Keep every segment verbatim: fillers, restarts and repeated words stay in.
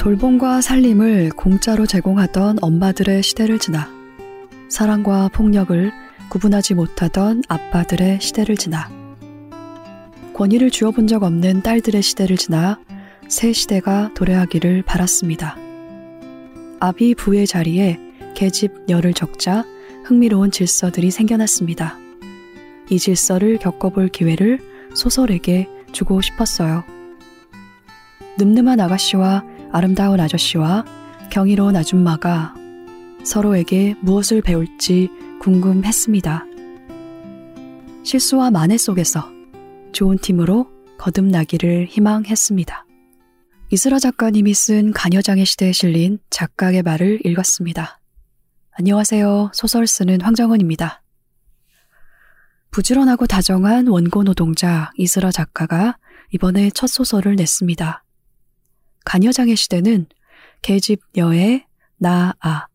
돌봄과 살림을 공짜로 제공하던 엄마들의 시대를 지나 사랑과 폭력을 구분하지 못하던 아빠들의 시대를 지나 권위를 쥐어본 적 없는 딸들의 시대를 지나 새 시대가 도래하기를 바랐습니다. 아비 부의 자리에 계집녀를 적자 흥미로운 질서들이 생겨났습니다. 이 질서를 겪어볼 기회를 소설에게 주고 싶었어요. 늠름한 아가씨와 아름다운 아저씨와 경이로운 아줌마가 서로에게 무엇을 배울지 궁금했습니다. 실수와 만회 속에서 좋은 팀으로 거듭나기를 희망했습니다. 이슬아 작가님이 쓴 가녀장의 시대에 실린 작가의 말을 읽었습니다. 안녕하세요. 소설 쓰는 황정은입니다. 부지런하고 다정한 원고 노동자 이슬아 작가가 이번에 첫 소설을 냈습니다. 가녀장의 시대는 계집녀의 나, 아,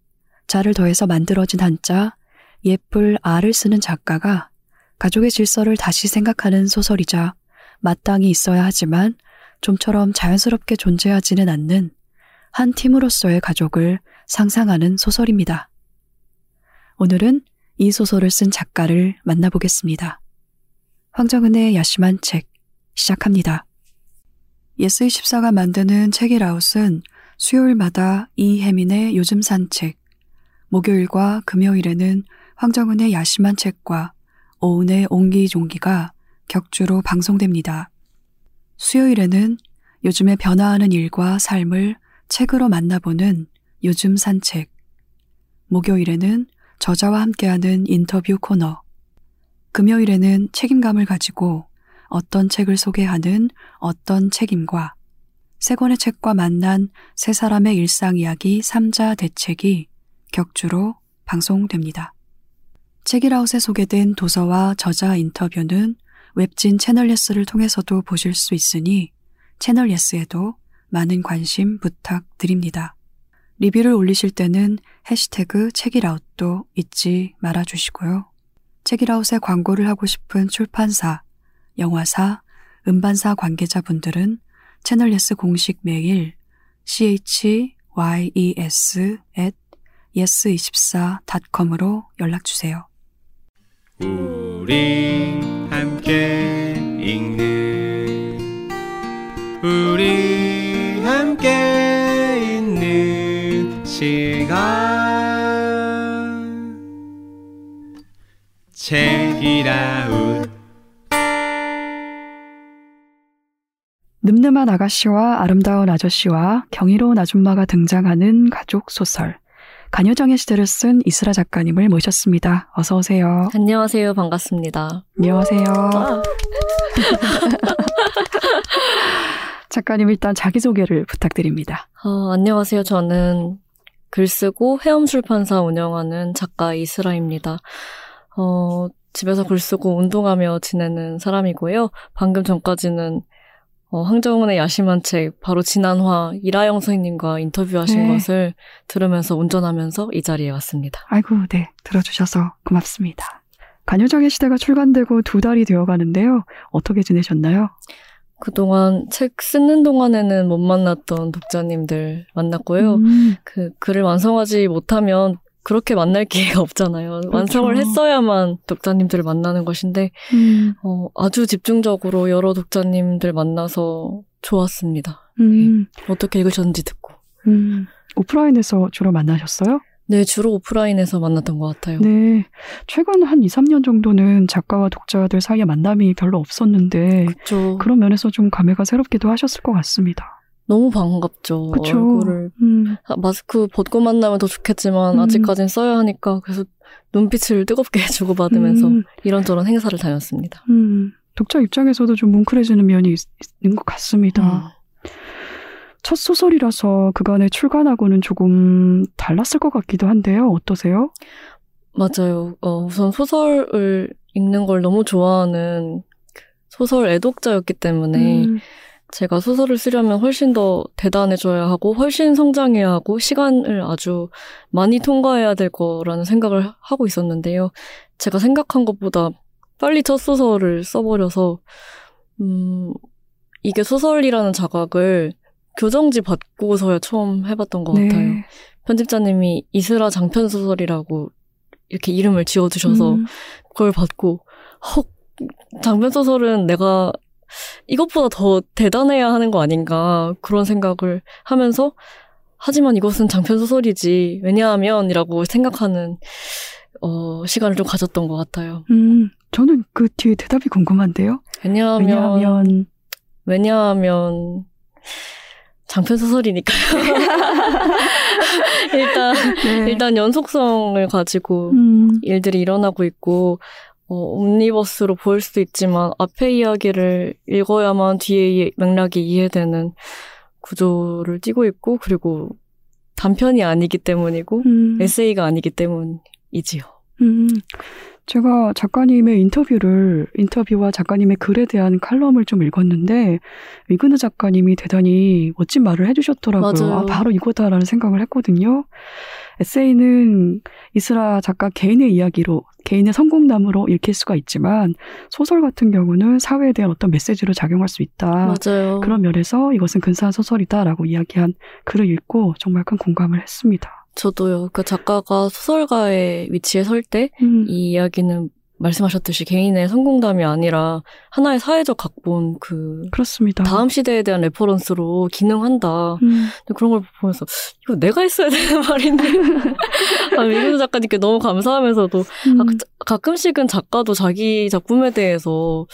자를 더해서 만들어진 한자 예쁠 아를 쓰는 작가가 가족의 질서를 다시 생각하는 소설이자 마땅히 있어야 하지만 좀처럼 자연스럽게 존재하지는 않는 한 팀으로서의 가족을 상상하는 소설입니다. 오늘은 이 소설을 쓴 작가를 만나보겠습니다. 황정은의 야심한 책 시작합니다. 예스이십사가 만드는 책일아웃은 수요일마다 이혜민의 요즘 산 책, 목요일과 금요일에는 황정은의 야심한 책과 오은의 옹기종기가 격주로 방송됩니다. 수요일에는 요즘에 변화하는 일과 삶을 책으로 만나보는 요즘 산 책, 목요일에는 저자와 함께하는 인터뷰 코너, 금요일에는 책임감을 가지고 어떤 책을 소개하는 어떤 책임과 세 권의 책과 만난 세 사람의 일상 이야기 삼자 대책이 격주로 방송됩니다. 책일아웃에 소개된 도서와 저자 인터뷰는 웹진 채널 예스를 통해서도 보실 수 있으니 채널 예스에도 많은 관심 부탁드립니다. 리뷰를 올리실 때는 해시태그 책일아웃도 잊지 말아주시고요. 책일아웃에 광고를 하고 싶은 출판사, 영화사, 음반사 관계자분들은 채널 예스 공식 메일 씨에이치와이이에스 앳 예스 이십사 닷컴으로 연락주세요. 우리 함께 읽는 우리 함께 읽는 시간 책이라운 늠름한 아가씨와 아름다운 아저씨와 경이로운 아줌마가 등장하는 가족 소설 가녀장의 시대를 쓴 이슬아 작가님을 모셨습니다. 어서 오세요. 안녕하세요. 반갑습니다. 안녕하세요. 작가님 일단 자기소개를 부탁드립니다. 어, 안녕하세요. 저는 글쓰고 헤엄출판사 운영하는 작가 이슬아입니다. 어, 집에서 글쓰고 운동하며 지내는 사람이고요. 방금 전까지는 어, 황정은의 야심한 책 바로 지난화 이라영 선생님과 인터뷰하신 네. 것을 들으면서 운전하면서 이 자리에 왔습니다. 아이고 네 들어주셔서 고맙습니다. 가녀장의 시대가 출간되고 두 달이 되어가는데요. 어떻게 지내셨나요? 그동안 책 쓰는 동안에는 못 만났던 독자님들 만났고요. 음. 그 글을 완성하지 못하면 그렇게 만날 기회가 없잖아요. 그렇죠. 완성을 했어야만 독자님들을 만나는 것인데 음. 어, 아주 집중적으로 여러 독자님들 만나서 좋았습니다. 음. 네. 어떻게 읽으셨는지 듣고. 음. 오프라인에서 주로 만나셨어요? 네. 주로 오프라인에서 만났던 것 같아요. 네. 최근 한 이, 삼 년 정도는 작가와 독자들 사이에 만남이 별로 없었는데 그렇죠. 그런 면에서 좀 감회가 새롭기도 하셨을 것 같습니다. 너무 반갑죠. 그쵸. 얼굴을 음. 마스크 벗고 만나면 더 좋겠지만 음. 아직까지는 써야 하니까 그래서 눈빛을 뜨겁게 주고받으면서 음. 이런저런 행사를 다녔습니다. 음. 독자 입장에서도 좀 뭉클해지는 면이 있, 있는 것 같습니다. 음. 첫 소설이라서 그간의 출간하고는 조금 달랐을 것 같기도 한데요. 어떠세요? 맞아요. 어, 우선 소설을 읽는 걸 너무 좋아하는 소설 애독자였기 때문에 음. 제가 소설을 쓰려면 훨씬 더 대단해져야 하고 훨씬 성장해야 하고 시간을 아주 많이 통과해야 될 거라는 생각을 하고 있었는데요. 제가 생각한 것보다 빨리 첫 소설을 써버려서 음, 이게 소설이라는 자각을 교정지 받고서야 처음 해봤던 것 네. 같아요. 편집자님이 이슬아 장편소설이라고 이렇게 이름을 지어주셔서 음. 그걸 받고 헉, 장편소설은 내가 이것보다 더 대단해야 하는 거 아닌가 그런 생각을 하면서 하지만 이것은 장편소설이지 왜냐하면 이라고 생각하는 어, 시간을 좀 가졌던 것 같아요. 음, 저는 그 뒤에 대답이 궁금한데요. 왜냐하면 왜냐하면, 왜냐하면 장편소설이니까요. 일단, 네. 일단 연속성을 가지고 음. 일들이 일어나고 있고 어, 옴니버스로 보일 수도 있지만 앞에 이야기를 읽어야만 뒤에 맥락이 이해되는 구조를 띠고 있고 그리고 단편이 아니기 때문이고 음. 에세이가 아니기 때문이지요. 음. 제가 작가님의 인터뷰를, 인터뷰와 작가님의 글에 대한 칼럼을 좀 읽었는데, 위그너 작가님이 대단히 멋진 말을 해주셨더라고요. 맞아요. 아, 바로 이거다라는 생각을 했거든요. 에세이는 이슬아 작가 개인의 이야기로, 개인의 성공담으로 읽힐 수가 있지만, 소설 같은 경우는 사회에 대한 어떤 메시지로 작용할 수 있다. 맞아요. 그런 면에서 이것은 근사한 소설이다라고 이야기한 글을 읽고 정말 큰 공감을 했습니다. 저도요. 그 작가가 소설가의 위치에 설 때 이 음. 이야기는 말씀하셨듯이 개인의 성공담이 아니라 하나의 사회적 각본 그 그렇습니다. 다음 시대에 대한 레퍼런스로 기능한다. 음. 그런 걸 보면서 이거 내가 했어야 되는 말인데 아, 민수 작가님께 너무 감사하면서도 음. 아, 가끔씩은 작가도 자기 작품에 대해서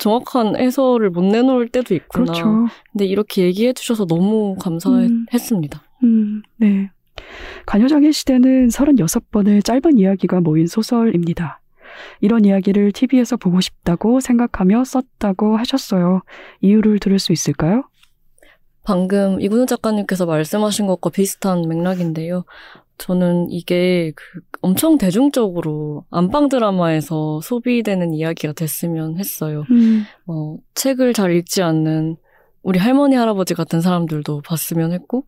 정확한 해설을 못 내놓을 때도 있구나. 그렇죠. 근데 이렇게 얘기해 주셔서 너무 감사했습니다. 음. 음. 네. 가녀장의 시대는 서른여섯 번의 짧은 이야기가 모인 소설입니다. 이런 이야기를 티비에서 보고 싶다고 생각하며 썼다고 하셨어요. 이유를 들을 수 있을까요? 방금 이근우 작가님께서 말씀하신 것과 비슷한 맥락인데요. 저는 이게 그 엄청 대중적으로 안방 드라마에서 소비되는 이야기가 됐으면 했어요. 음. 어, 책을 잘 읽지 않는 우리 할머니, 할아버지 같은 사람들도 봤으면 했고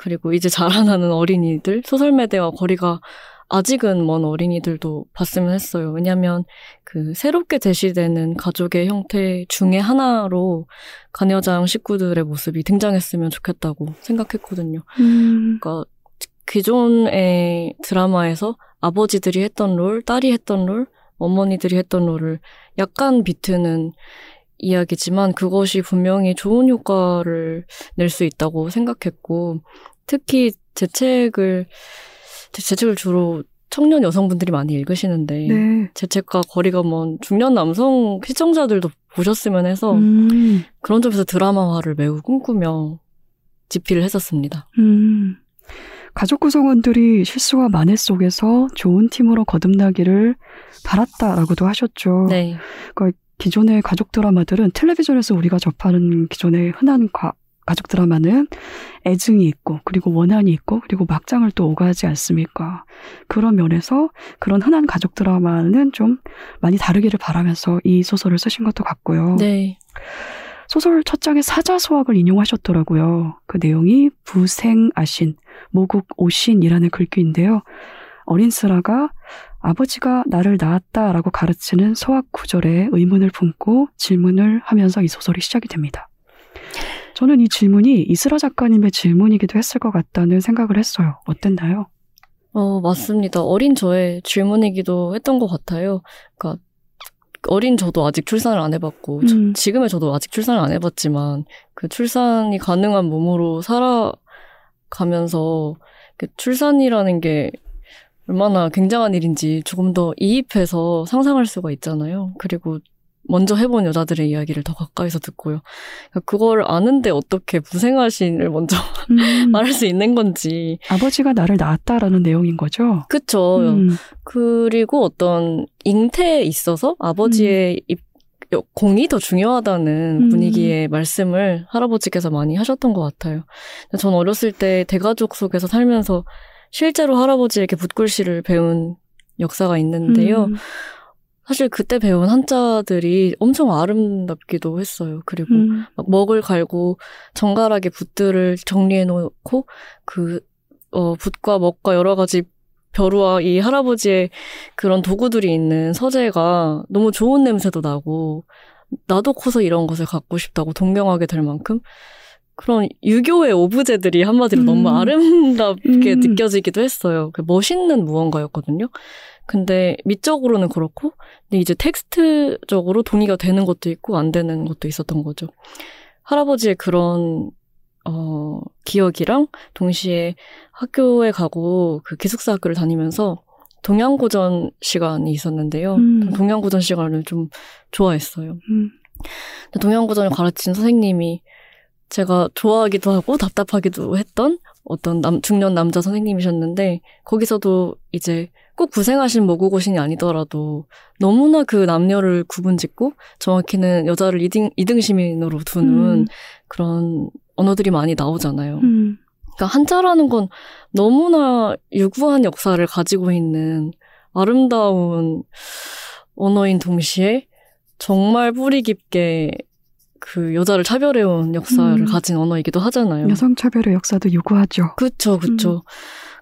그리고 이제 자라나는 어린이들, 소설 매대와 거리가 아직은 먼 어린이들도 봤으면 했어요. 왜냐하면 그 새롭게 제시되는 가족의 형태 중에 하나로 가녀장 식구들의 모습이 등장했으면 좋겠다고 생각했거든요. 음. 그러니까 기존의 드라마에서 아버지들이 했던 롤, 딸이 했던 롤, 어머니들이 했던 롤을 약간 비트는 이야기지만 그것이 분명히 좋은 효과를 낼 수 있다고 생각했고 특히 제 책을 제 책을 주로 청년 여성분들이 많이 읽으시는데 네. 제 책과 거리가 먼 중년 남성 시청자들도 보셨으면 해서 음. 그런 점에서 드라마화를 매우 꿈꾸며 집필을 했었습니다. 음. 가족 구성원들이 실수와 만회 속에서 좋은 팀으로 거듭나기를 바랐다라고도 하셨죠. 네. 그러니까 기존의 가족 드라마들은 텔레비전에서 우리가 접하는 기존의 흔한 가, 가족 드라마는 애증이 있고 그리고 원한이 있고 그리고 막장을 또 오가지 않습니까? 그런 면에서 그런 흔한 가족 드라마는 좀 많이 다르기를 바라면서 이 소설을 쓰신 것도 같고요. 네. 소설 첫 장에 사자소학을 인용하셨더라고요. 그 내용이 부생아신, 모국오신이라는 글귀인데요. 어린 슬아가 아버지가 나를 낳았다라고 가르치는 소학 구절에 의문을 품고 질문을 하면서 이 소설이 시작이 됩니다. 저는 이 질문이 이슬아 작가님의 질문이기도 했을 것 같다는 생각을 했어요. 어땠나요? 어, 맞습니다. 어린 저의 질문이기도 했던 것 같아요. 그러니까 어린 저도 아직 출산을 안 해봤고 음. 저, 지금의 저도 아직 출산을 안 해봤지만 그 출산이 가능한 몸으로 살아가면서 그 출산이라는 게 얼마나 굉장한 일인지 조금 더 이입해서 상상할 수가 있잖아요. 그리고 먼저 해본 여자들의 이야기를 더 가까이서 듣고요. 그걸 아는데 어떻게 부생아신을 먼저 음. 말할 수 있는 건지. 아버지가 나를 낳았다라는 내용인 거죠? 그렇죠. 음. 그리고 어떤 잉태에 있어서 아버지의 입 음. 공이 더 중요하다는 음. 분위기의 말씀을 할아버지께서 많이 하셨던 것 같아요. 전 어렸을 때 대가족 속에서 살면서 실제로 할아버지에게 붓글씨를 배운 역사가 있는데요. 음. 사실 그때 배운 한자들이 엄청 아름답기도 했어요. 그리고 음. 막 먹을 갈고 정갈하게 붓들을 정리해놓고 그 어, 붓과 먹과 여러 가지 벼루와 이 할아버지의 그런 도구들이 있는 서재가 너무 좋은 냄새도 나고 나도 커서 이런 것을 갖고 싶다고 동경하게 될 만큼 그런 유교의 오브제들이 한마디로 음. 너무 아름답게 음. 느껴지기도 했어요. 그 멋있는 무언가였거든요. 근데 미적으로는 그렇고, 근데 이제 텍스트적으로 동의가 되는 것도 있고 안 되는 것도 있었던 거죠. 할아버지의 그런 어, 기억이랑 동시에 학교에 가고 그 기숙사 학교를 다니면서 동양고전 시간이 있었는데요. 음. 동양고전 시간을 좀 좋아했어요. 음. 동양고전을 가르친 선생님이 제가 좋아하기도 하고 답답하기도 했던 어떤 남, 중년 남자 선생님이셨는데, 거기서도 이제 꼭 고생하신 모국어신이 아니더라도 너무나 그 남녀를 구분짓고 정확히는 여자를 이등, 이등 시민으로 두는 음. 그런 언어들이 많이 나오잖아요. 음. 그러니까 한자라는 건 너무나 유구한 역사를 가지고 있는 아름다운 언어인 동시에 정말 뿌리 깊게 그 여자를 차별해온 역사를 음. 가진 언어이기도 하잖아요. 여성차별의 역사도 요구하죠. 그렇죠. 그렇죠. 음.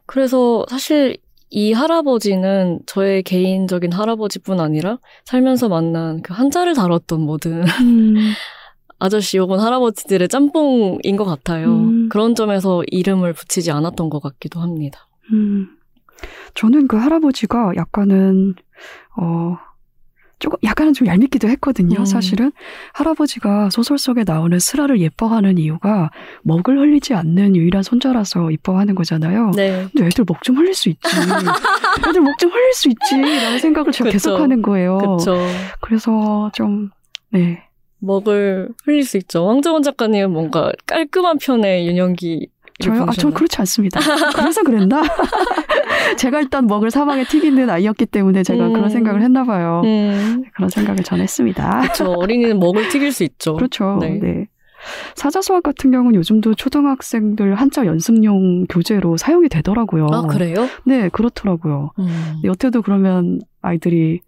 그래서 사실 이 할아버지는 저의 개인적인 할아버지뿐 아니라 살면서 만난 그 한자를 다뤘던 모든 음. 아저씨 혹은 할아버지들의 짬뽕인 것 같아요. 음. 그런 점에서 이름을 붙이지 않았던 것 같기도 합니다. 음. 저는 그 할아버지가 약간은... 어. 조금 약간은 좀 얄밉기도 했거든요. 음. 사실은 할아버지가 소설 속에 나오는 슬아를 예뻐하는 이유가 먹을 흘리지 않는 유일한 손자라서 예뻐하는 거잖아요. 네. 근데 애들 먹 좀 흘릴 수 있지. 애들 먹 좀 흘릴 수 있지라는 생각을 제가 계속 하는 거예요. 그쵸. 그래서 좀 네. 먹을 흘릴 수 있죠. 황정은 작가님은 뭔가 깔끔한 편의 윤영기. 저요? 아, 전 그렇지 않습니다. 그래서 그랬나? 제가 일단 먹을 사방에 튀기는 아이였기 때문에 제가 음. 그런 생각을 했나 봐요. 음. 그런 생각을 전 했습니다. 그렇죠. 어린이는 먹을 튀길 수 있죠. 그렇죠. 네. 네. 사자소학 같은 경우는 요즘도 초등학생들 한자 연습용 교재로 사용이 되더라고요. 아, 그래요? 네, 그렇더라고요. 음. 여태도 그러면 아이들이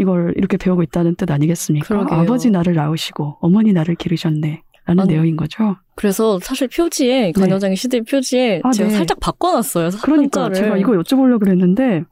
이걸 이렇게 배우고 있다는 뜻 아니겠습니까? 그러게요. 아버지 나를 낳으시고 어머니 나를 기르셨네. 라는 아니, 내용인 거죠. 그래서 사실 표지에 가녀장의 네. 시대 표지에 아, 제가 네. 살짝 바꿔놨어요. 그러니까 제가 이거 여쭤보려고 그랬는데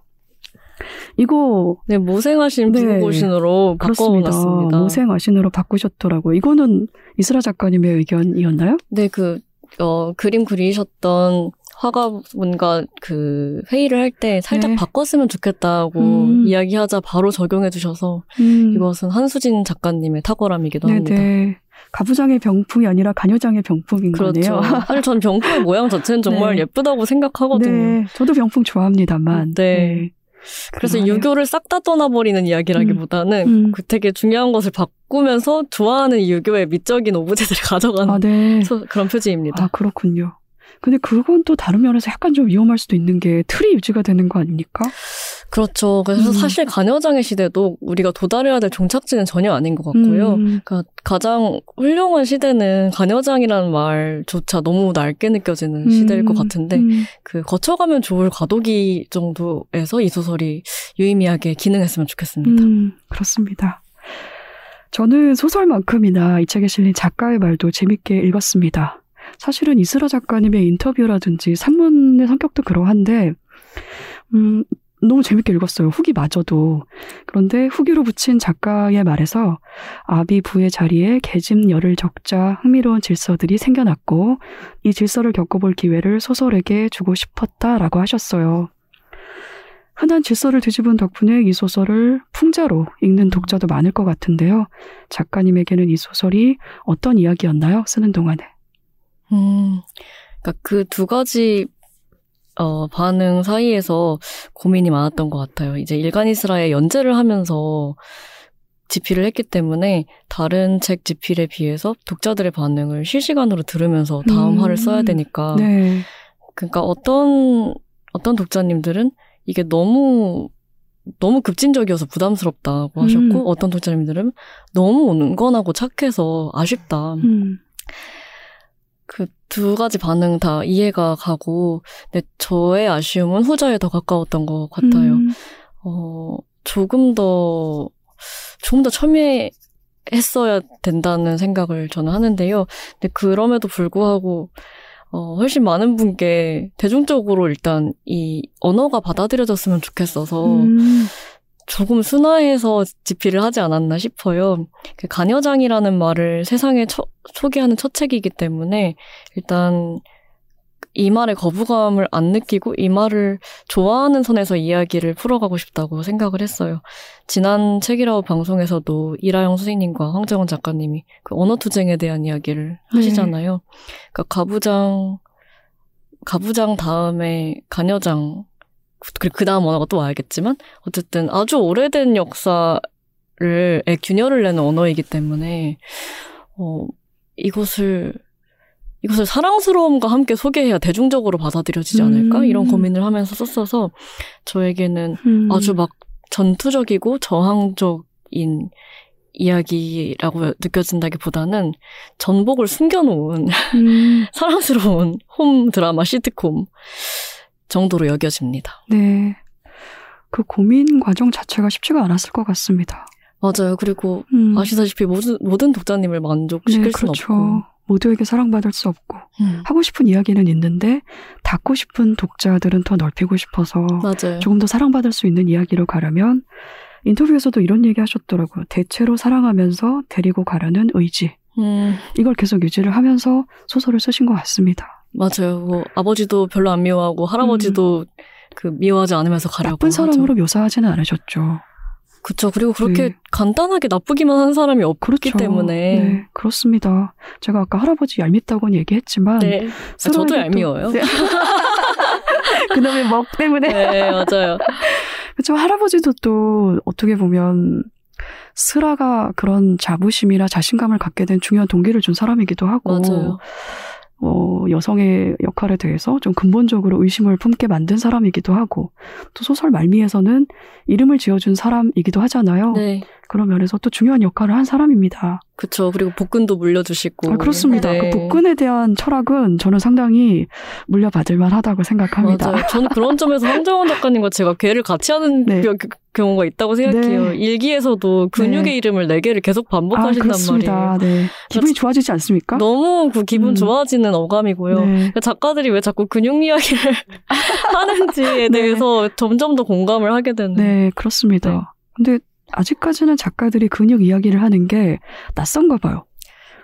이거 네 모생아신 부고신으로 네. 바꿔놨습니다. 모생아신으로 바꾸셨더라고요. 이거는 이슬아 작가님의 의견이었나요? 네, 그 어, 그림 그리셨던 화가분과 그 회의를 할 때 살짝 네. 바꿨으면 좋겠다고 음. 이야기하자 바로 적용해 주셔서 음. 이것은 한수진 작가님의 탁월함이기도 네네. 합니다. 가부장의 병풍이 아니라 가녀장의 병풍인 그렇죠. 거네요. 사실 전 병풍의 모양 자체는 정말 네. 예쁘다고 생각하거든요. 네. 저도 병풍 좋아합니다만. 네. 네. 그래서 그러네요. 유교를 싹 다 떠나버리는 이야기라기보다는 음. 음. 그 되게 중요한 것을 바꾸면서 좋아하는 유교의 미적인 오브제들을 가져가는 아, 네. 소, 그런 표지입니다. 아, 그렇군요. 근데 그건 또 다른 면에서 약간 좀 위험할 수도 있는 게 틀이 유지가 되는 거 아닙니까? 그렇죠. 그래서 음. 사실 가녀장의 시대도 우리가 도달해야 될 종착지는 전혀 아닌 것 같고요. 음. 그러니까 가장 훌륭한 시대는 가녀장이라는 말조차 너무 낡게 느껴지는 음. 시대일 것 같은데 음. 그 거쳐가면 좋을 과도기 정도에서 이 소설이 유의미하게 기능했으면 좋겠습니다. 음. 그렇습니다. 저는 소설만큼이나 이 책에 실린 작가의 말도 재밌게 읽었습니다. 사실은 이슬아 작가님의 인터뷰라든지 산문의 성격도 그러한데 음, 너무 재밌게 읽었어요. 후기마저도. 그런데 후기로 붙인 작가의 말에서 아비 부의 자리에 계집 열을 적자 흥미로운 질서들이 생겨났고 이 질서를 겪어볼 기회를 소설에게 주고 싶었다라고 하셨어요. 흔한 질서를 뒤집은 덕분에 이 소설을 풍자로 읽는 독자도 많을 것 같은데요. 작가님에게는 이 소설이 어떤 이야기였나요? 쓰는 동안에. 음, 그러니까 그 두 가지 어, 반응 사이에서 고민이 많았던 것 같아요. 이제 일간이슬아에 연재를 하면서 집필을 했기 때문에 다른 책 집필에 비해서 독자들의 반응을 실시간으로 들으면서 다음 음. 화를 써야 되니까. 네. 그러니까 어떤 어떤 독자님들은 이게 너무 너무 급진적이어서 부담스럽다고 하셨고 음. 어떤 독자님들은 너무 온건하고 착해서 아쉽다. 음. 그 두 가지 반응 다 이해가 가고, 근데 저의 아쉬움은 후자에 더 가까웠던 것 같아요. 음. 어, 조금 더, 조금 더 첨예했어야 된다는 생각을 저는 하는데요. 근데 그럼에도 불구하고, 어, 훨씬 많은 분께 대중적으로 일단 이 언어가 받아들여졌으면 좋겠어서, 음. 조금 순화해서 집필을 하지 않았나 싶어요. 그 가녀장이라는 말을 세상에 처, 소개하는 첫 책이기 때문에 일단 이 말에 거부감을 안 느끼고 이 말을 좋아하는 선에서 이야기를 풀어가고 싶다고 생각을 했어요. 지난 책이라고 방송에서도 이라영 선생님과 황정은 작가님이 그 언어투쟁에 대한 이야기를 하시잖아요. 네. 그러니까 가부장, 가부장 다음에 가녀장, 그 다음 언어가 또 와야겠지만 어쨌든 아주 오래된 역사를 균열을 내는 언어이기 때문에 어, 이것을 이것을 사랑스러움과 함께 소개해야 대중적으로 받아들여지지 않을까? 음. 이런 고민을 하면서 썼어서 저에게는 음. 아주 막 전투적이고 저항적인 이야기라고 느껴진다기보다는 전복을 숨겨놓은 음. 사랑스러운 홈 드라마 시트콤 정도로 여겨집니다. 네. 그 고민 과정 자체가 쉽지가 않았을 것 같습니다. 맞아요. 그리고 음. 아시다시피 모든, 모든 독자님을 만족시킬 네, 그렇죠. 수는 없고 모두에게 사랑받을 수 없고 음. 하고 싶은 이야기는 있는데 닿고 싶은 독자들은 더 넓히고 싶어서 맞아요. 조금 더 사랑받을 수 있는 이야기로 가려면 인터뷰에서도 이런 얘기 하셨더라고요. 대체로 사랑하면서 데리고 가려는 의지. 음. 이걸 계속 유지를 하면서 소설을 쓰신 것 같습니다. 맞아요. 뭐, 아버지도 별로 안 미워하고 할아버지도 음. 그 미워하지 않으면서 가려고 나쁜 사람으로 하죠. 묘사하지는 않으셨죠. 그렇죠. 그리고 그렇게 네. 간단하게 나쁘기만 한 사람이 없기 그렇죠. 때문에. 네, 그렇습니다. 제가 아까 할아버지 얄밉다고는 얘기했지만. 네. 아, 저도 얄미워요. 네. 그놈의 먹 때문에. 네, 맞아요. 그렇죠. 할아버지도 또 어떻게 보면 슬아가 그런 자부심이나 자신감을 갖게 된 중요한 동기를 준 사람이기도 하고. 맞아요. 어, 여성의 역할에 대해서 좀 근본적으로 의심을 품게 만든 사람이기도 하고 또 소설 말미에서는 이름을 지어준 사람이기도 하잖아요. 네. 그런 면에서 또 중요한 역할을 한 사람입니다. 그렇죠. 그리고 복근도 물려주시고. 아, 그렇습니다. 네. 그 복근에 대한 철학은 저는 상당히 물려받을 만하다고 생각합니다. 맞아요. 저는 그런 점에서 황정은 작가님과 제가 괴를 같이 하는 네. 경우가 있다고 생각해요. 네. 일기에서도 근육의 네. 이름을 네 개를 계속 반복하신단 아, 그렇습니다. 말이에요. 네. 기분이 좋아지지 않습니까? 너무 그 기분 음. 좋아지는 어감이고요. 네. 그러니까 작가들이 왜 자꾸 근육 이야기를 하는지에 네. 대해서 점점 더 공감을 하게 되는. 네, 그렇습니다. 네. 근데 아직까지는 작가들이 근육 이야기를 하는 게 낯선가 봐요.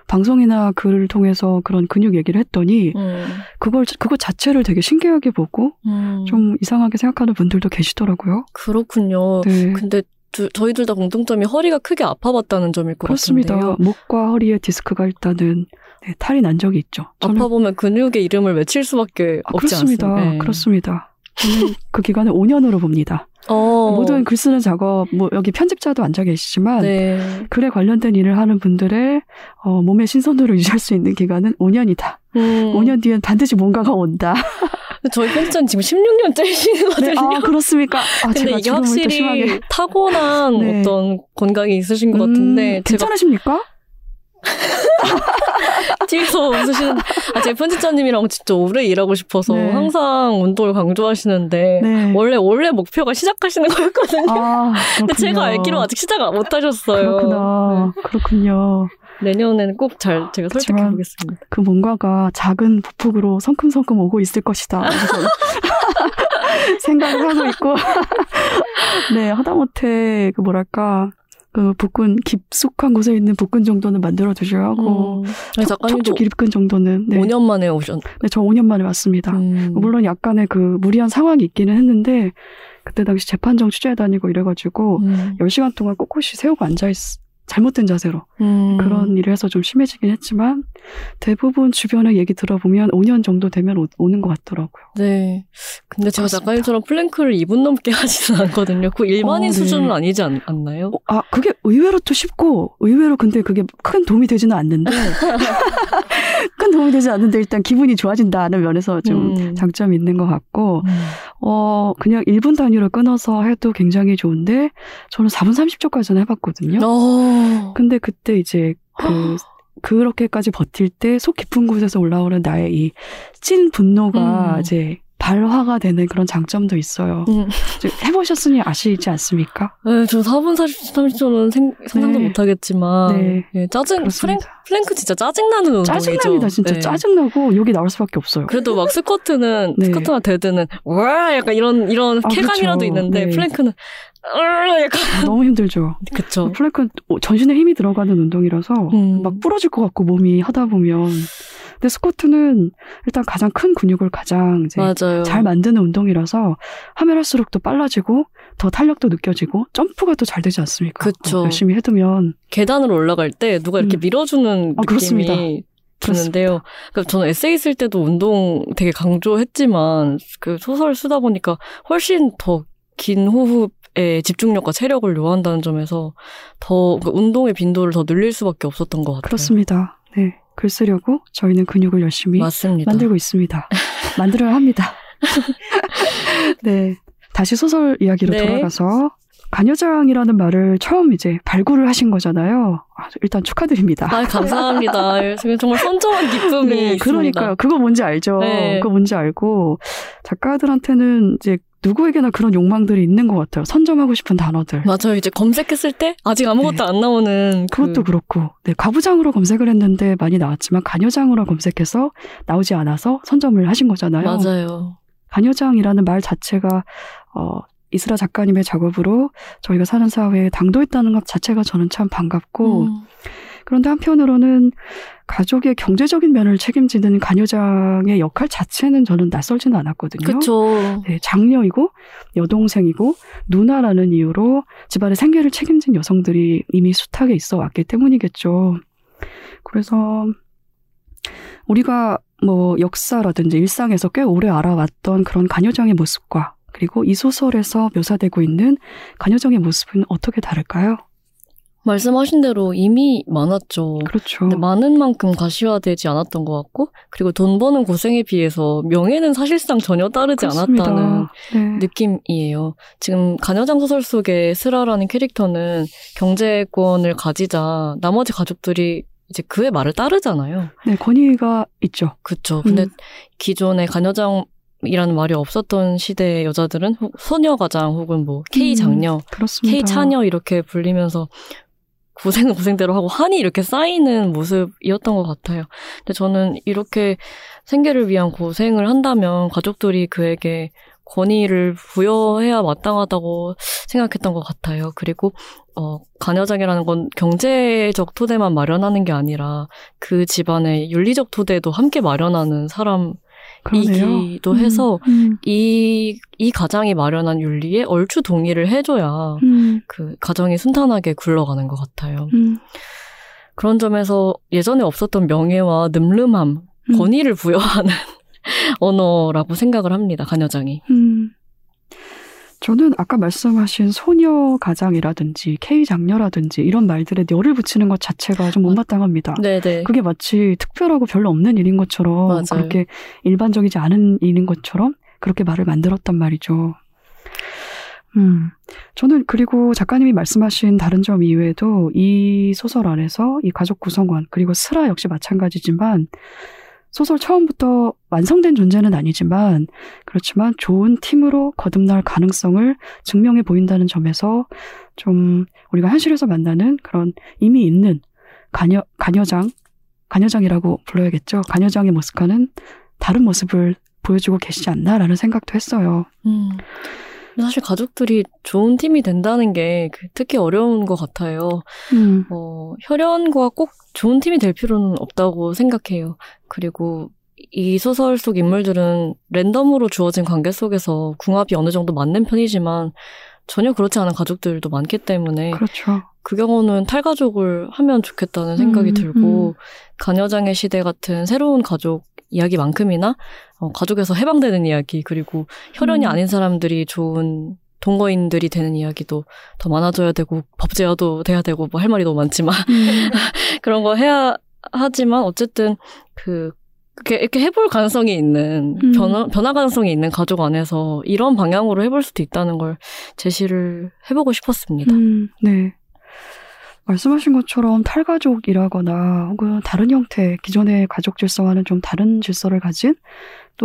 방송이나 글을 통해서 그런 근육 얘기를 했더니 음. 그걸 그거 자체를 되게 신기하게 보고 음. 좀 이상하게 생각하는 분들도 계시더라고요. 그렇군요. 네. 근데 두, 저희 둘 다 공통점이 허리가 크게 아파봤다는 점일 것 그렇습니다. 같은데요. 목과 허리에 디스크가 일단은 네, 탈이 난 적이 있죠. 아파보면 근육의 이름을 외칠 수밖에 아, 없지 그렇습니다. 않습니까? 네. 그렇습니다. 저는 그 기간을 오 년으로 봅니다. 어. 모든 글 쓰는 작업, 뭐, 여기 편집자도 앉아 계시지만, 네. 글에 관련된 일을 하는 분들의, 어, 몸의 신선도를 유지할 수 있는 기간은 오 년이다. 음. 오 년 뒤엔 반드시 뭔가가 온다. 저희 편집자는 지금 십육 년째이시거든요. 네, 아, 그렇습니까? 아, 근데 제가 이게 확실히 심하게. 타고난 네. 어떤 건강이 있으신 것 같은데. 음, 괜찮으십니까? 뒤에서 웃으시는 아, 제 편집자님이랑 진짜 오래 일하고 싶어서 네. 항상 운동을 강조하시는데 네. 원래 원래 목표가 시작하시는 거였거든요. 아, 근데 제가 알기로 아직 시작 못 하셨어요. 그렇구나. 네. 그렇군요. 내년에는 꼭 잘 제가 설득해 보겠습니다. 그 뭔가가 작은 부폭으로 성큼성큼 오고 있을 것이다. 생각을 하고 있고 네 하다못해 그 뭐랄까. 그 복근 깊숙한 곳에 있는 복근 정도는 만들어 두셔야 하고 음. 척추 길근 정도는 네. 오 년 만에 오셨 네, 저 오 년 만에 왔습니다. 음. 물론 약간의 그 무리한 상황이 있기는 했는데 그때 당시 재판정 취재해 다니고 이래가지고 음. 열 시간 동안 꼿꼿이 세우고 앉아있 잘못된 자세로 음. 그런 일을 해서 좀 심해지긴 했지만 대부분 주변에 얘기 들어보면 오 년 정도 되면 오, 오는 것 같더라고요. 네. 근데 제가 작가님처럼 플랭크를 이 분 넘게 하지는 않거든요. 그 일반인 어, 네. 수준은 아니지 않, 않나요? 어, 아 그게 의외로 또 쉽고 의외로 근데 그게 큰 도움이 되지는 않는데 큰 도움이 되지 않는데 일단 기분이 좋아진다는 면에서 좀 음. 장점이 있는 것 같고 음. 어 그냥 일 분 단위로 끊어서 해도 굉장히 좋은데 저는 사 분 삼십 초까지는 해봤거든요. 어. 근데 그때 이제 그, 그렇게까지 버틸 때 속 깊은 곳에서 올라오는 나의 이 찐 분노가 음. 이제 발화가 되는 그런 장점도 있어요. 음. 해보셨으니 아시지 않습니까? 네, 저 사 분 사십, 삼십 초는 생, 상상도 네. 못하겠지만 네. 네, 짜증, 플랭, 플랭크 진짜 짜증나는 짜증납니다. 진짜 네. 짜증나고 욕이 나올 수밖에 없어요. 그래도 막 스쿼트는 네. 스쿼트나 데드는 와 약간 이런 이런 아, 쾌감이라도 그쵸. 있는데 네. 플랭크는 약간 너무 힘들죠. 그쵸. 플랭크는 전신에 힘이 들어가는 운동이라서 음. 막 부러질 것 같고 몸이 하다 보면. 근데 스쿼트는 일단 가장 큰 근육을 가장 이제 맞아요. 잘 만드는 운동이라서 하면 할수록 또 빨라지고 더 탄력도 느껴지고 점프가 또 잘 되지 않습니까? 그쵸. 어, 열심히 해두면. 계단으로 올라갈 때 누가 이렇게 음. 밀어주는 아, 느낌이 그렇습니다. 드는데요. 그러니까 저는 에세이 쓸 때도 운동 되게 강조했지만 그 소설 쓰다 보니까 훨씬 더 긴 호흡에 집중력과 체력을 요한다는 점에서 더 그러니까 운동의 빈도를 더 늘릴 수밖에 없었던 것 같아요. 그렇습니다. 네. 글 쓰려고 저희는 근육을 열심히 맞습니다. 만들고 있습니다. 만들어야 합니다. 네, 다시 소설 이야기로 네. 돌아가서 가녀장이라는 말을 처음 이제 발굴을 하신 거잖아요. 아, 일단 축하드립니다. 아, 감사합니다. 지금 정말 선정한 기쁨이 네, 있습니다. 그러니까요. 그거 뭔지 알죠. 네. 그거 뭔지 알고 작가들한테는 이제 누구에게나 그런 욕망들이 있는 것 같아요. 선점하고 싶은 단어들. 맞아요. 이제 검색했을 때 아직 아무것도 네. 안 나오는. 그것도 그... 그렇고. 네, 가부장으로 검색을 했는데 많이 나왔지만 가녀장으로 검색해서 나오지 않아서 선점을 하신 거잖아요. 맞아요. 가녀장이라는 말 자체가 어, 이슬아 작가님의 작업으로 저희가 사는 사회에 당도했다는 것 자체가 저는 참 반갑고 음. 그런데 한편으로는 가족의 경제적인 면을 책임지는 가녀장의 역할 자체는 저는 낯설지는 않았거든요. 그렇죠. 네, 장녀이고 여동생이고 누나라는 이유로 집안의 생계를 책임진 여성들이 이미 숱하게 있어 왔기 때문이겠죠. 그래서 우리가 뭐 역사라든지 일상에서 꽤 오래 알아왔던 그런 가녀장의 모습과 그리고 이 소설에서 묘사되고 있는 가녀장의 모습은 어떻게 다를까요? 말씀하신 대로 이미 많았죠. 그렇죠. 근데 많은 만큼 가시화되지 않았던 것 같고 그리고 돈 버는 고생에 비해서 명예는 사실상 전혀 따르지 그렇습니다. 않았다는 네. 느낌이에요. 지금 가녀장 소설 속의 슬아라는 캐릭터는 경제권을 가지자 나머지 가족들이 이제 그의 말을 따르잖아요. 네, 권위가 있죠. 그렇죠. 근데 음. 기존의 가녀장 이라는 말이 없었던 시대의 여자들은 소녀가장 혹은 뭐 K장녀, 음, K차녀 이렇게 불리면서 고생은 고생대로 하고 한이 이렇게 쌓이는 모습이었던 것 같아요. 근데 저는 이렇게 생계를 위한 고생을 한다면 가족들이 그에게 권위를 부여해야 마땅하다고 생각했던 것 같아요. 그리고 어, 가녀장이라는 건 경제적 토대만 마련하는 게 아니라 그 집안의 윤리적 토대도 함께 마련하는 사람 이기도 음, 해서 음. 이, 이 가장이 마련한 윤리에 얼추 동의를 해줘야 음. 그 가정이 순탄하게 굴러가는 것 같아요. 음. 그런 점에서 예전에 없었던 명예와 늠름함, 음. 권위를 부여하는 언어라고 생각을 합니다. 가녀장이. 음. 저는 아까 말씀하신 소녀가장이라든지 K장녀라든지 이런 말들에 열을 붙이는 것 자체가 좀 못마땅합니다. 네네. 그게 마치 특별하고 별로 없는 일인 것처럼 맞아요. 그렇게 일반적이지 않은 일인 것처럼 그렇게 말을 만들었단 말이죠. 음, 저는 그리고 작가님이 말씀하신 다른 점 이외에도 이 소설 안에서 이 가족 구성원 그리고 슬아 역시 마찬가지지만 소설 처음부터 완성된 존재는 아니지만 그렇지만 좋은 팀으로 거듭날 가능성을 증명해 보인다는 점에서 좀 우리가 현실에서 만나는 그런 이미 있는 가녀, 가녀장, 가녀장이라고 불러야겠죠. 가녀장의 모습과는 다른 모습을 보여주고 계시지 않나라는 생각도 했어요. 음. 사실 가족들이 좋은 팀이 된다는 게 특히 어려운 것 같아요. 음. 어, 혈연과 꼭 좋은 팀이 될 필요는 없다고 생각해요. 그리고 이 소설 속 인물들은 랜덤으로 주어진 관계 속에서 궁합이 어느 정도 맞는 편이지만 전혀 그렇지 않은 가족들도 많기 때문에 그렇죠. 그 경우는 탈가족을 하면 좋겠다는 생각이 음, 들고 음. 가녀장의 시대 같은 새로운 가족 이야기만큼이나 어, 가족에서 해방되는 이야기 그리고 혈연이 음. 아닌 사람들이 좋은 동거인들이 되는 이야기도 더 많아져야 되고 법제화도 돼야 되고 뭐 할 말이 너무 많지만 음. 그런 거 해야 하지만 어쨌든 그 이렇게, 이렇게 해볼 가능성이 있는 음. 변화, 변화 가능성이 있는 가족 안에서 이런 방향으로 해볼 수도 있다는 걸 제시를 해보고 싶었습니다. 음, 네. 말씀하신 것처럼 탈가족이라거나 혹은 다른 형태, 기존의 가족 질서와는 좀 다른 질서를 가진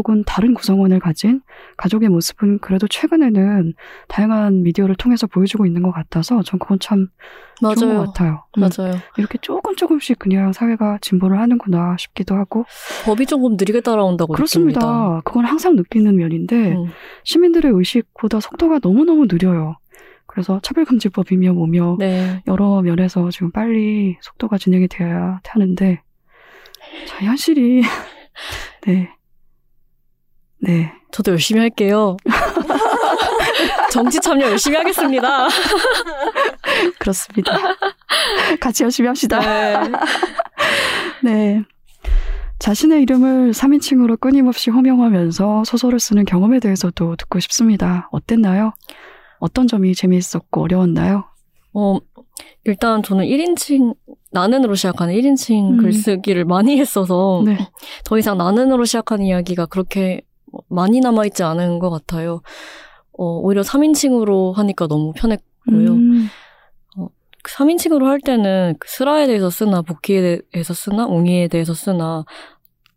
또는 다른 구성원을 가진 가족의 모습은 그래도 최근에는 다양한 미디어를 통해서 보여주고 있는 것 같아서 전 그건 참 맞아요. 좋은 것 같아요. 맞아요. 음, 이렇게 조금 조금씩 그냥 사회가 진보를 하는구나 싶기도 하고. 법이 조금 느리게 따라온다고 그렇습니다. 느낍니다. 그건 항상 느끼는 면인데 음. 시민들의 의식보다 속도가 너무너무 느려요. 그래서 차별금지법이며 뭐며 네. 여러 면에서 지금 빨리 속도가 진행이 돼야 하는데 자, 현실이 네. 네. 저도 열심히 할게요. 정치 참여 열심히 하겠습니다. 그렇습니다. 같이 열심히 합시다. 네. 네. 자신의 이름을 삼인칭으로 끊임없이 호명하면서 소설을 쓰는 경험에 대해서도 듣고 싶습니다. 어땠나요? 어떤 점이 재미있었고 어려웠나요? 어, 일단 저는 일인칭, 나는으로 시작하는 일인칭 음. 글쓰기를 많이 했어서 네. 더 이상 나는으로 시작하는 이야기가 그렇게 많이 남아있지 않은 것 같아요. 어, 오히려 삼인칭으로 하니까 너무 편했고요. 음. 어, 삼인칭으로 할 때는 슬아에 대해서 쓰나 복희에 대해서 쓰나 옹이에 대해서 쓰나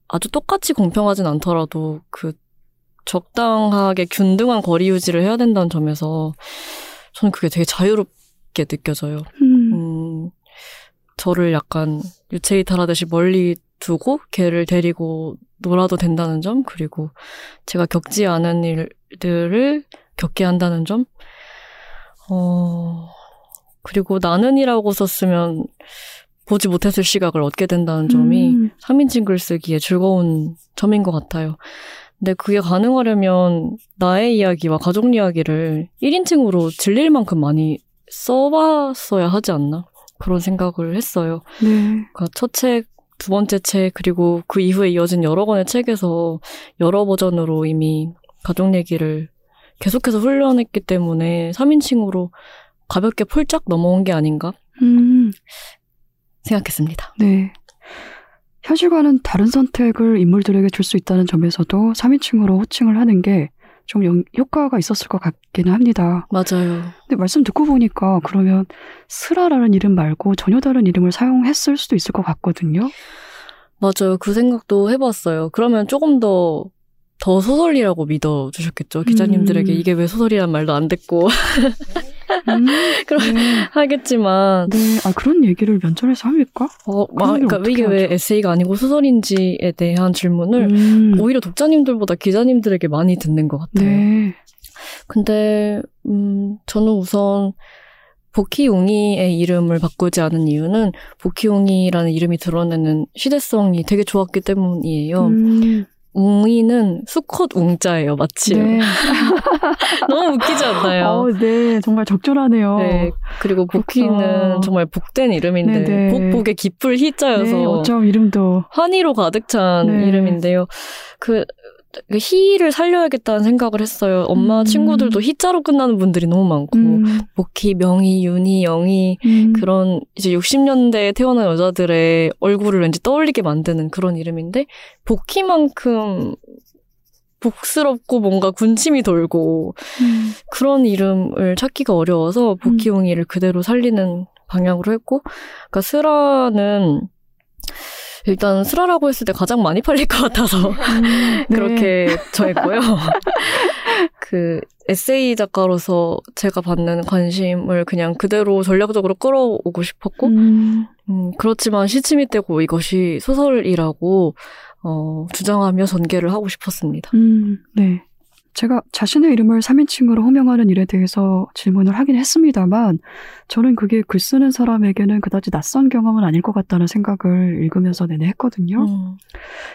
아주 똑같이 공평하진 않더라도 그 적당하게 균등한 거리 유지를 해야 된다는 점에서 저는 그게 되게 자유롭게 느껴져요. 음. 음, 저를 약간 유체이탈하듯이 멀리 두고 걔를 데리고 놀아도 된다는 점, 그리고 제가 겪지 않은 일들을 겪게 한다는 점, 어, 그리고 나는이라고 썼으면 보지 못했을 시각을 얻게 된다는 점이 음. 삼인칭 글쓰기의 즐거운 점인 것 같아요. 근데 그게 가능하려면 나의 이야기와 가족 이야기를 일인칭으로 질릴 만큼 많이 써봤어야 하지 않나? 그런 생각을 했어요. 네. 그러니까 첫 책, 두 번째 책, 그리고 그 이후에 이어진 여러 권의 책에서 여러 버전으로 이미 가족 얘기를 계속해서 훈련했기 때문에 삼인칭으로 가볍게 폴짝 넘어온 게 아닌가 음. 생각했습니다. 네. 현실과는 다른 선택을 인물들에게 줄 수 있다는 점에서도 삼인칭으로 호칭을 하는 게 좀 효과가 있었을 것 같기는 합니다. 맞아요. 근데 말씀 듣고 보니까 그러면 슬아라는 이름 말고 전혀 다른 이름을 사용했을 수도 있을 것 같거든요. 맞아요. 그 생각도 해봤어요. 그러면 조금 더, 더 소설이라고 믿어주셨겠죠. 기자님들에게 음. 이게 왜 소설이란 말도 안 듣고. 음, 그럼 네. 하겠지만 네, 아 그런 얘기를 면접에서 합니까? 어, 아, 그러니까 이게 하죠? 왜 에세이가 아니고 소설인지에 대한 질문을 음. 오히려 독자님들보다 기자님들에게 많이 듣는 것 같아요. 네. 근데 음, 저는 우선 복희용이의 이름을 바꾸지 않은 이유는 복희용이라는 이름이 드러내는 시대성이 되게 좋았기 때문이에요. 음. 웅이는 수컷 웅자예요, 마치. 네. 너무 웃기지 않나요? 어, 네, 정말 적절하네요. 네, 그리고 복희는 정말 복된 이름인데 네네. 복복의 기쁠 희자여서 네, 어쩜 이름도 환희로 가득 찬 네. 이름인데요. 그 희를 살려야겠다는 생각을 했어요. 엄마 음. 친구들도 희자로 끝나는 분들이 너무 많고 음. 복희, 명희, 윤희, 영희 음. 그런 이제 육십 년대에 태어난 여자들의 얼굴을 왠지 떠올리게 만드는 그런 이름인데 복희만큼 복스럽고 뭔가 군침이 돌고 음. 그런 이름을 찾기가 어려워서 복희용이를 그대로 살리는 방향으로 했고 그러니까 슬아는 일단 슬아라고 했을 때 가장 많이 팔릴 것 같아서 음, 그렇게 네. 정했고요. 그 에세이 작가로서 제가 받는 관심을 그냥 그대로 전략적으로 끌어오고 싶었고 음. 음, 그렇지만 시침이 떼고 이것이 소설이라고 어, 주장하며 전개를 하고 싶었습니다. 음, 네. 제가 자신의 이름을 삼인칭으로 호명하는 일에 대해서 질문을 하긴 했습니다만 저는 그게 글 쓰는 사람에게는 그다지 낯선 경험은 아닐 것 같다는 생각을 읽으면서 내내 했거든요. 음.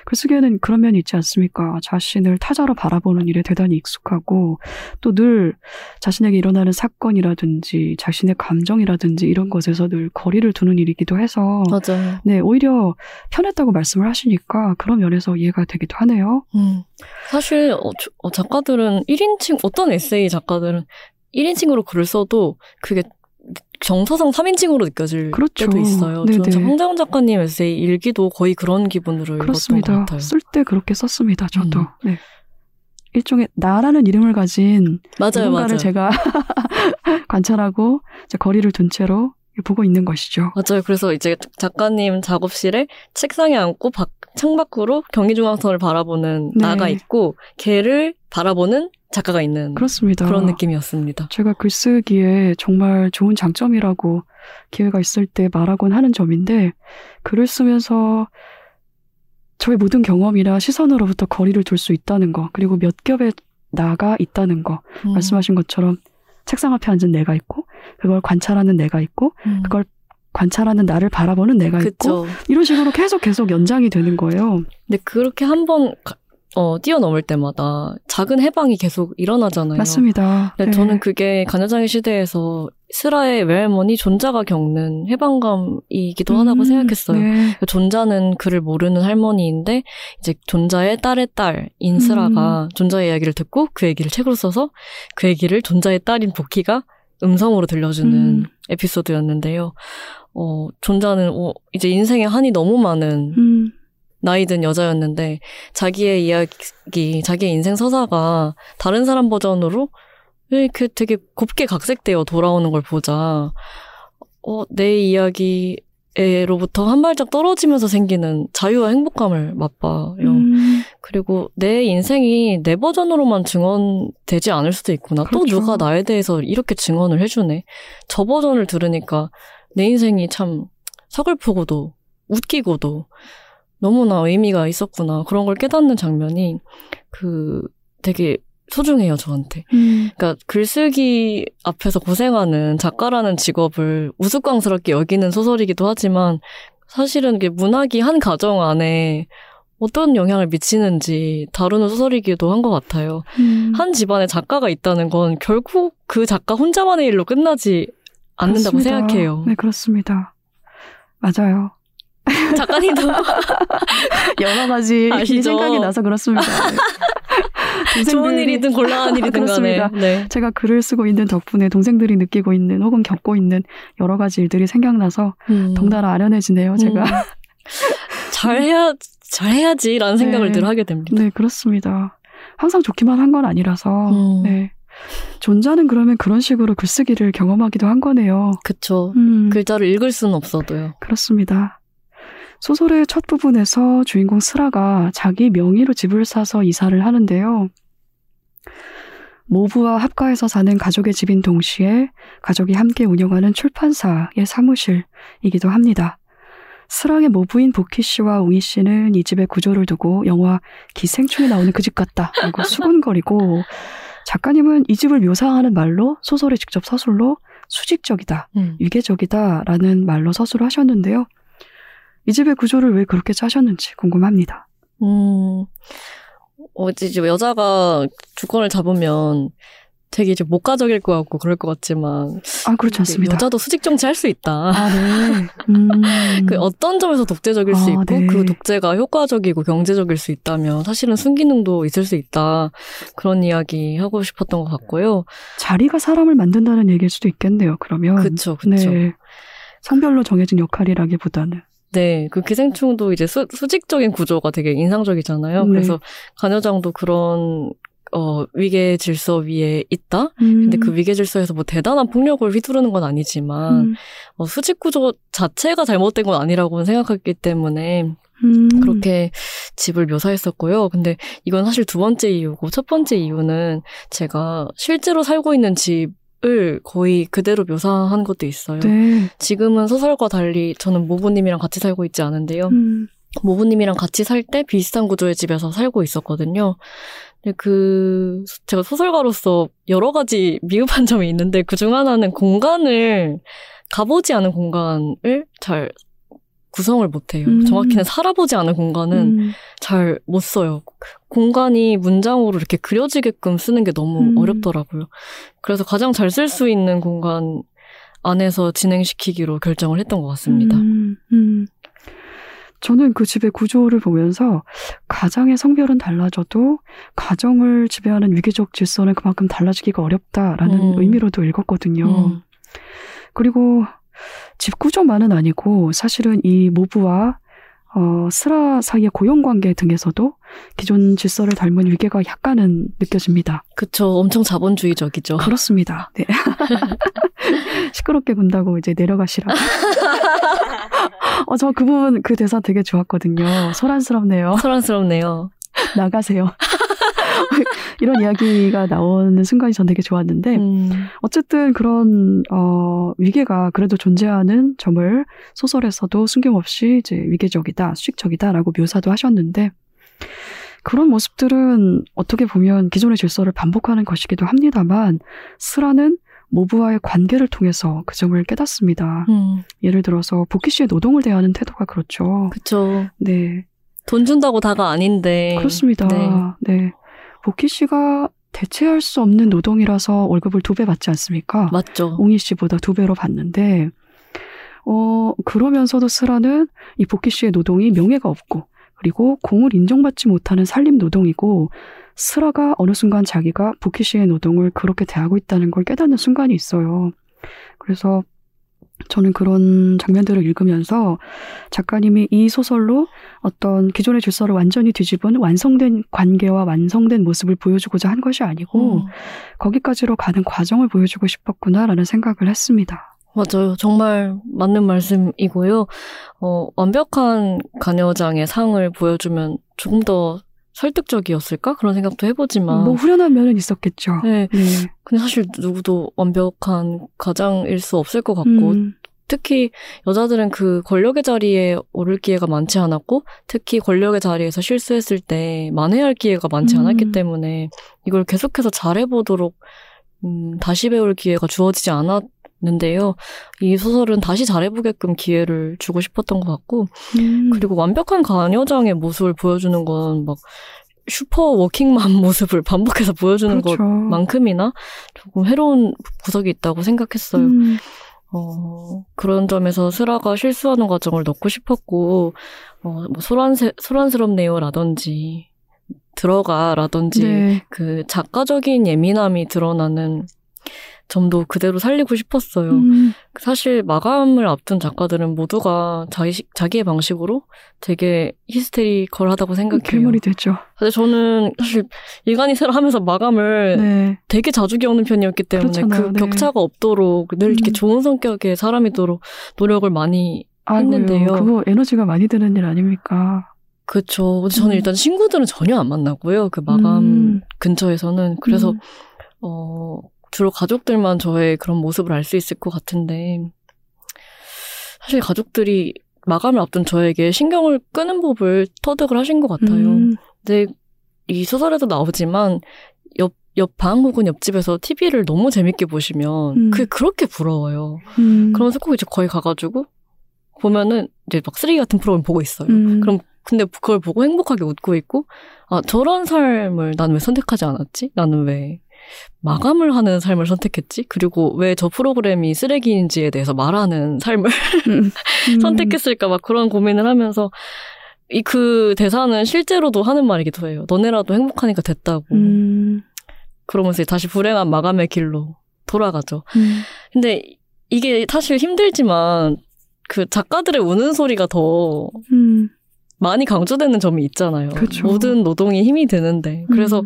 글쓰기에는 그런 면이 있지 않습니까? 자신을 타자로 바라보는 일에 대단히 익숙하고 또 늘 자신에게 일어나는 사건이라든지 자신의 감정이라든지 이런 것에서 늘 거리를 두는 일이기도 해서 맞아요. 네, 오히려 편했다고 말씀을 하시니까 그런 면에서 이해가 되기도 하네요. 음. 사실 어, 어, 작가 들은 일인칭 어떤 에세이 작가들은 일인칭으로 글을 써도 그게 정서상 삼인칭으로 느껴질 그렇죠. 때도 있어요. 네네. 저는 황정은 작가님 에세이 일기도 거의 그런 기분으로 그렇습니다. 읽었던 것 같아요. 쓸 때 그렇게 썼습니다. 저도. 음. 네. 일종의 나라는 이름을 가진 맞아요, 누군가를 맞아요. 제가 관찰하고 이제 거리를 둔 채로 보고 있는 것이죠. 맞아요. 그래서 이제 작가님 작업실에 책상에 앉고 밖, 창밖으로 경기중앙선을 바라보는 네. 나가 있고 걔를 바라보는 작가가 있는 그렇습니다. 그런 느낌이었습니다. 제가 글쓰기에 정말 좋은 장점이라고 기회가 있을 때 말하곤 하는 점인데 글을 쓰면서 저의 모든 경험이나 시선으로부터 거리를 둘 수 있다는 거 그리고 몇 겹에 나가 있다는 거 음. 말씀하신 것처럼 책상 앞에 앉은 내가 있고 그걸 관찰하는 내가 있고 음. 그걸 관찰하는 나를 바라보는 내가 있고 그쵸. 이런 식으로 계속 계속 연장이 되는 거예요. 근데 그렇게 한번 어, 뛰어넘을 때마다 작은 해방이 계속 일어나잖아요. 맞습니다. 네. 저는 그게 가녀장의 시대에서 슬아의 외할머니 존자가 겪는 해방감이기도 음, 하다고 생각했어요. 네. 존자는 그를 모르는 할머니인데 이제 존자의 딸의 딸인 슬아가 음. 존자의 이야기를 듣고 그 얘기를 책으로 써서 그 얘기를 존자의 딸인 복희가 음성으로 들려주는 음. 에피소드였는데요. 어, 존자는 어, 이제 인생에 한이 너무 많은 음. 나이든 여자였는데 자기의 이야기, 자기의 인생 서사가 다른 사람 버전으로 이렇게 되게 곱게 각색되어 돌아오는 걸 보자. 어, 내 이야기로부터 한 발짝 떨어지면서 생기는 자유와 행복감을 맛봐요. 음. 그리고 내 인생이 내 버전으로만 증언되지 않을 수도 있구나. 그렇죠. 또 누가 나에 대해서 이렇게 증언을 해주네. 저 버전을 들으니까 내 인생이 참 서글프고도 웃기고도 너무나 의미가 있었구나. 그런 걸 깨닫는 장면이 그 되게 소중해요, 저한테. 음. 그러니까 글쓰기 앞에서 고생하는 작가라는 직업을 우스꽝스럽게 여기는 소설이기도 하지만 사실은 이게 문학이 한 가정 안에 어떤 영향을 미치는지 다루는 소설이기도 한 것 같아요. 음. 한 집안에 작가가 있다는 건 결국 그 작가 혼자만의 일로 끝나지 않는다고 그렇습니다. 생각해요. 네, 그렇습니다. 맞아요. 작가님도 여러 가지 아시죠? 생각이 나서 그렇습니다. 좋은 일이든 곤란한 일이든 간에 네. 제가 글을 쓰고 있는 덕분에 동생들이 느끼고 있는 혹은 겪고 있는 여러 가지 일들이 생각나서 음. 덩달아 아련해지네요. 제가 음. 잘해야, 잘해야지라는 생각을 네. 늘 하게 됩니다. 네, 그렇습니다. 항상 좋기만 한 건 아니라서 음. 네. 존자는 그러면 그런 식으로 글쓰기를 경험하기도 한 거네요. 그렇죠. 음. 글자를 읽을 수는 없어도요. 그렇습니다. 소설의 첫 부분에서 주인공 슬아가 자기 명의로 집을 사서 이사를 하는데요. 모부와 합가해서 사는 가족의 집인 동시에 가족이 함께 운영하는 출판사의 사무실이기도 합니다. 슬아의 모부인 복희 씨와 웅희 씨는 이 집의 구조를 두고 영화 기생충에 나오는 그 집 같다라고 수군거리고 작가님은 이 집을 묘사하는 말로 소설에 직접 서술로 수직적이다, 음. 유계적이다라는 말로 서술을 하셨는데요. 이 집의 구조를 왜 그렇게 짜셨는지 궁금합니다. 음, 어, 이제 여자가 주권을 잡으면 되게 이제 목가적일 것 같고 그럴 것 같지만. 아, 그렇지 않습니다. 여자도 수직정치 할 수 있다. 아, 네. 음. 그 어떤 점에서 독재적일 아, 수 있고 네. 그 독재가 효과적이고 경제적일 수 있다면 사실은 순기능도 있을 수 있다. 그런 이야기 하고 싶었던 것 같고요. 자리가 사람을 만든다는 얘기일 수도 있겠네요, 그러면. 그쵸, 그쵸. 네. 성별로 정해진 역할이라기보다는. 네, 그 기생충도 이제 수, 수직적인 구조가 되게 인상적이잖아요. 네. 그래서 가녀장도 그런 어, 위계 질서 위에 있다. 음. 근데 그 위계 질서에서 뭐 대단한 폭력을 휘두르는 건 아니지만 음. 어, 수직 구조 자체가 잘못된 건 아니라고는 생각했기 때문에 음. 그렇게 집을 묘사했었고요. 근데 이건 사실 두 번째 이유고 첫 번째 이유는 제가 실제로 살고 있는 집 을 거의 그대로 묘사한 것도 있어요. 네. 지금은 소설과 달리 저는 모부님이랑 같이 살고 있지 않은데요. 음. 모부님이랑 같이 살 때 비슷한 구조의 집에서 살고 있었거든요. 근데 그 제가 소설가로서 여러 가지 미흡한 점이 있는데 그중 하나는 공간을 가보지 않은 공간을 잘 구성을 못해요. 음. 정확히는 살아보지 않은 공간은 음. 잘 못 써요. 공간이 문장으로 이렇게 그려지게끔 쓰는 게 너무 음. 어렵더라고요. 그래서 가장 잘 쓸 수 있는 공간 안에서 진행시키기로 결정을 했던 것 같습니다. 음. 음. 저는 그 집의 구조를 보면서 가장의 성별은 달라져도 가정을 지배하는 위계적 질서는 그만큼 달라지기가 어렵다라는 음. 의미로도 읽었거든요. 음. 그리고 집 구조만은 아니고 사실은 이 모부와 어, 슬아 사이의 고용관계 등에서도 기존 질서를 닮은 위계가 약간은 느껴집니다. 그쵸. 엄청 자본주의적이죠. 그렇습니다. 네. 시끄럽게 군다고 이제 내려가시라고. 어, 저 그 부분, 그 대사 되게 좋았거든요. 소란스럽네요. 소란스럽네요. 나가세요. 이런 이야기가 나오는 순간이 전 되게 좋았는데 음. 어쨌든 그런 어, 위계가 그래도 존재하는 점을 소설에서도 숨김없이 이제 위계적이다, 수직적이다라고 묘사도 하셨는데 그런 모습들은 어떻게 보면 기존의 질서를 반복하는 것이기도 합니다만 슬아는 모부와의 관계를 통해서 그 점을 깨닫습니다. 음. 예를 들어서 보키 씨의 노동을 대하는 태도가 그렇죠. 그렇죠. 네. 돈 준다고 다가 아닌데. 그렇습니다. 네. 네. 보키 씨가 대체할 수 없는 노동이라서 월급을 두 배 받지 않습니까? 맞죠. 옹희 씨보다 두 배로 받는데 어 그러면서도 슬아는 이 보키 씨의 노동이 명예가 없고 그리고 공을 인정받지 못하는 산림 노동이고 슬아가 어느 순간 자기가 보키 씨의 노동을 그렇게 대하고 있다는 걸 깨닫는 순간이 있어요. 그래서 저는 그런 장면들을 읽으면서 작가님이 이 소설로 어떤 기존의 질서를 완전히 뒤집은 완성된 관계와 완성된 모습을 보여주고자 한 것이 아니고 음. 거기까지로 가는 과정을 보여주고 싶었구나라는 생각을 했습니다. 맞아요. 정말 맞는 말씀이고요. 어, 완벽한 가녀장의 상을 보여주면 조금 더 설득적이었을까? 그런 생각도 해보지만 뭐 후련한 면은 있었겠죠. 네. 네. 근데 사실 누구도 완벽한 가장일 수 없을 것 같고 음. 특히 여자들은 그 권력의 자리에 오를 기회가 많지 않았고 특히 권력의 자리에서 실수했을 때 만회할 기회가 많지 않았기 음. 때문에 이걸 계속해서 잘해보도록 음, 다시 배울 기회가 주어지지 않았는데요. 이 소설은 다시 잘해보게끔 기회를 주고 싶었던 것 같고 음. 그리고 완벽한 가녀장의 모습을 보여주는 건 막 슈퍼 워킹맘 모습을 반복해서 보여주는 그렇죠. 것만큼이나 조금 해로운 구석이 있다고 생각했어요. 음. 어, 그런 점에서 슬아가 실수하는 과정을 넣고 싶었고 어, 뭐 소란세, 소란스럽네요라든지 들어가라든지 네. 그 작가적인 예민함이 드러나는 점도 그대로 살리고 싶었어요. 음. 사실 마감을 앞둔 작가들은 모두가 자기, 자기의 방식으로 되게 히스테리컬하다고 생각해요. 괴물이 됐죠. 근데 저는 사실 일간이 새로 하면서 마감을 네. 되게 자주 겪는 편이었기 때문에 그렇잖아요. 그 네. 격차가 없도록 늘 이렇게 음. 좋은 성격의 사람이도록 노력을 많이 아이고요. 했는데요. 그거 에너지가 많이 드는 일 아닙니까? 그렇죠. 근데 저는 음. 일단 친구들은 전혀 안 만나고요. 그 마감 음. 근처에서는. 그래서 음. 어... 주로 가족들만 저의 그런 모습을 알 수 있을 것 같은데 사실 가족들이 마감을 앞둔 저에게 신경을 끄는 법을 터득을 하신 것 같아요. 음. 근데 이 소설에도 나오지만 옆, 옆방 혹은 옆집에서 티비를 너무 재밌게 보시면 음. 그게 그렇게 부러워요. 음. 그러면서 꼭 이제 거기 가가지고 보면은 이제 막 쓰레기 같은 프로그램 보고 있어요. 음. 그럼 근데 그걸 보고 행복하게 웃고 있고 아 저런 삶을 난 왜 선택하지 않았지? 나는 왜 마감을 하는 삶을 선택했지? 그리고 왜 저 프로그램이 쓰레기인지에 대해서 말하는 삶을 음. 선택했을까 막 그런 고민을 하면서 이 그 대사는 실제로도 하는 말이기도 해요. 너네라도 행복하니까 됐다고. 음. 그러면서 다시 불행한 마감의 길로 돌아가죠. 음. 근데 이게 사실 힘들지만 그 작가들의 우는 소리가 더 음. 많이 강조되는 점이 있잖아요. 그쵸. 모든 노동이 힘이 드는데. 그래서 음.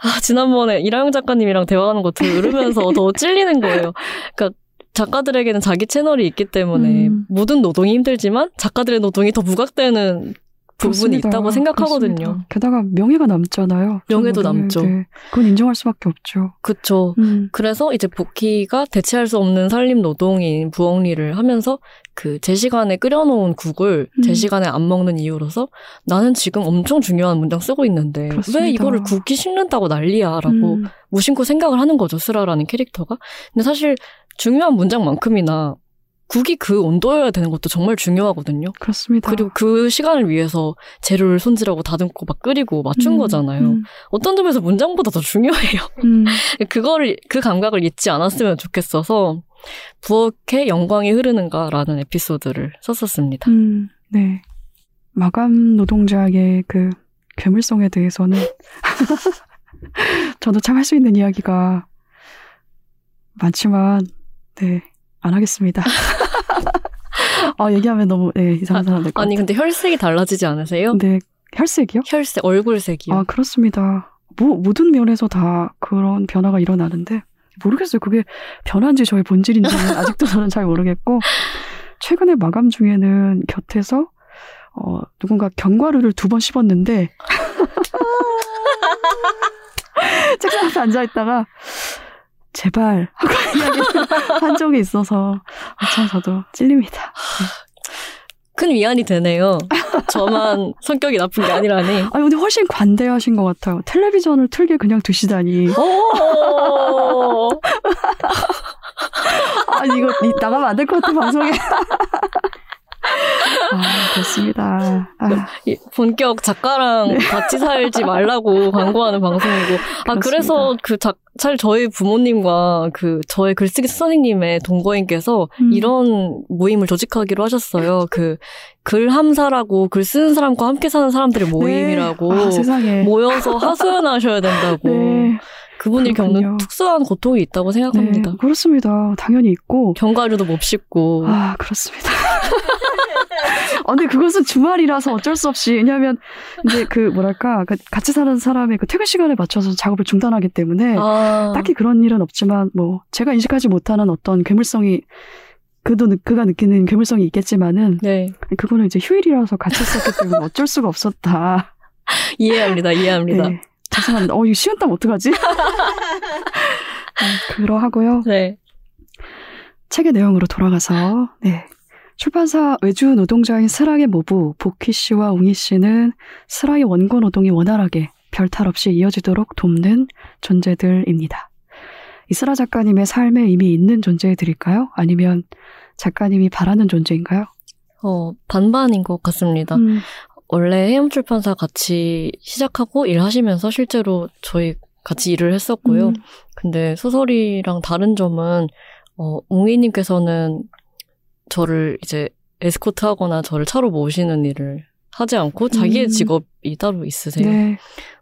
아, 지난번에 이라영 작가님이랑 대화하는 거 들으면서 더 찔리는 거예요. 그러니까 작가들에게는 자기 채널이 있기 때문에 음. 모든 노동이 힘들지만 작가들의 노동이 더 부각되는 부분이 그렇습니다. 있다고 생각하거든요. 그렇습니다. 게다가 명예가 남잖아요. 명예도 남죠. 네. 그건 인정할 수밖에 없죠. 그렇죠. 음. 그래서 이제 보키가 대체할 수 없는 산림 노동인 부엉리를 하면서 그 제 시간에 끓여놓은 국을 음. 제 시간에 안 먹는 이유로서 나는 지금 엄청 중요한 문장 쓰고 있는데 그렇습니다. 왜 이거를 국이 식는다고 난리야라고 음. 무심코 생각을 하는 거죠. 슬아라는 캐릭터가. 근데 사실 중요한 문장만큼이나 국이 그 온도여야 되는 것도 정말 중요하거든요. 그렇습니다. 그리고 그 시간을 위해서 재료를 손질하고 다듬고 막 끓이고 맞춘 음, 거잖아요. 음. 어떤 점에서 문장보다 더 중요해요. 음. 그거를, 그 감각을 잊지 않았으면 좋겠어서 부엌에 영광이 흐르는가라는 에피소드를 썼었습니다. 음, 네. 마감 노동자의 그 괴물성에 대해서는 저도 참 할 수 있는 이야기가 많지만, 네. 안 하겠습니다. 아, 얘기하면 너무 네, 이상한 사람 될 것 같아요. 아니, 근데 혈색이 달라지지 않으세요? 네. 혈색이요? 혈색, 얼굴색이요. 아, 그렇습니다. 뭐, 모든 면에서 다 그런 변화가 일어나는데, 모르겠어요. 그게 변화인지 저의 본질인지는 아직도 저는 잘 모르겠고, 최근에 마감 중에는 곁에서, 어, 누군가 견과류를 두 번 씹었는데, 책상 앞에 앉아있다가, 제발, 하고 이야기를 한 적이 있어서, 아, 참, 저도 찔립니다. 큰 위안이 되네요. 저만 성격이 나쁜 게 아니라니. 아니, 근데 훨씬 관대하신 것 같아요. 텔레비전을 틀게 그냥 두시다니. 아니, 이거 나가면 안 될 것 같아, 방송에. 아, 그렇습니다. 아. 본격 작가랑 네. 같이 살지 말라고 광고하는 방송이고. 아, 그렇습니다. 그래서 그 작, 잘 저희 부모님과 그 저의 글쓰기 선생님의 동거인께서 음. 이런 모임을 조직하기로 하셨어요. 그 글함사라고 글 쓰는 사람과 함께 사는 사람들의 모임이라고 네. 아, 세상에. 모여서 하소연하셔야 된다고. 네. 그분이 그렇군요. 겪는 특수한 고통이 있다고 생각합니다. 네, 그렇습니다. 당연히 있고. 견과류도 못 씹고. 아, 그렇습니다. 아, 근데 그것은 주말이라서 어쩔 수 없이, 왜냐면, 이제 그, 뭐랄까, 그 같이 사는 사람의 그 퇴근 시간에 맞춰서 작업을 중단하기 때문에, 아. 딱히 그런 일은 없지만, 뭐, 제가 인식하지 못하는 어떤 괴물성이, 그도, 그가 느끼는 괴물성이 있겠지만은, 네. 그거는 이제 휴일이라서 같이 썼기 때문에 어쩔 수가 없었다. 이해합니다, 이해합니다. 네. 죄송합니다. 어, 이거 식은땀 어떡하지? 네, 그러하고요. 네. 책의 내용으로 돌아가서, 네. 출판사 외주 노동자인 슬아의 모부 복희 씨와 웅희 씨는 슬아의 원고 노동이 원활하게 별탈 없이 이어지도록 돕는 존재들입니다. 이슬아 작가님의 삶에 이미 있는 존재들일까요? 아니면 작가님이 바라는 존재인가요? 어, 반반인 것 같습니다. 음. 원래 헤엄출판사 같이 시작하고 일하시면서 실제로 저희 같이 일을 했었고요. 음. 근데 소설이랑 다른 점은 어, 웅희님께서는 저를 이제 에스코트하거나 저를 차로 모시는 일을 하지 않고 자기의 음. 직업이 따로 있으세요. 네.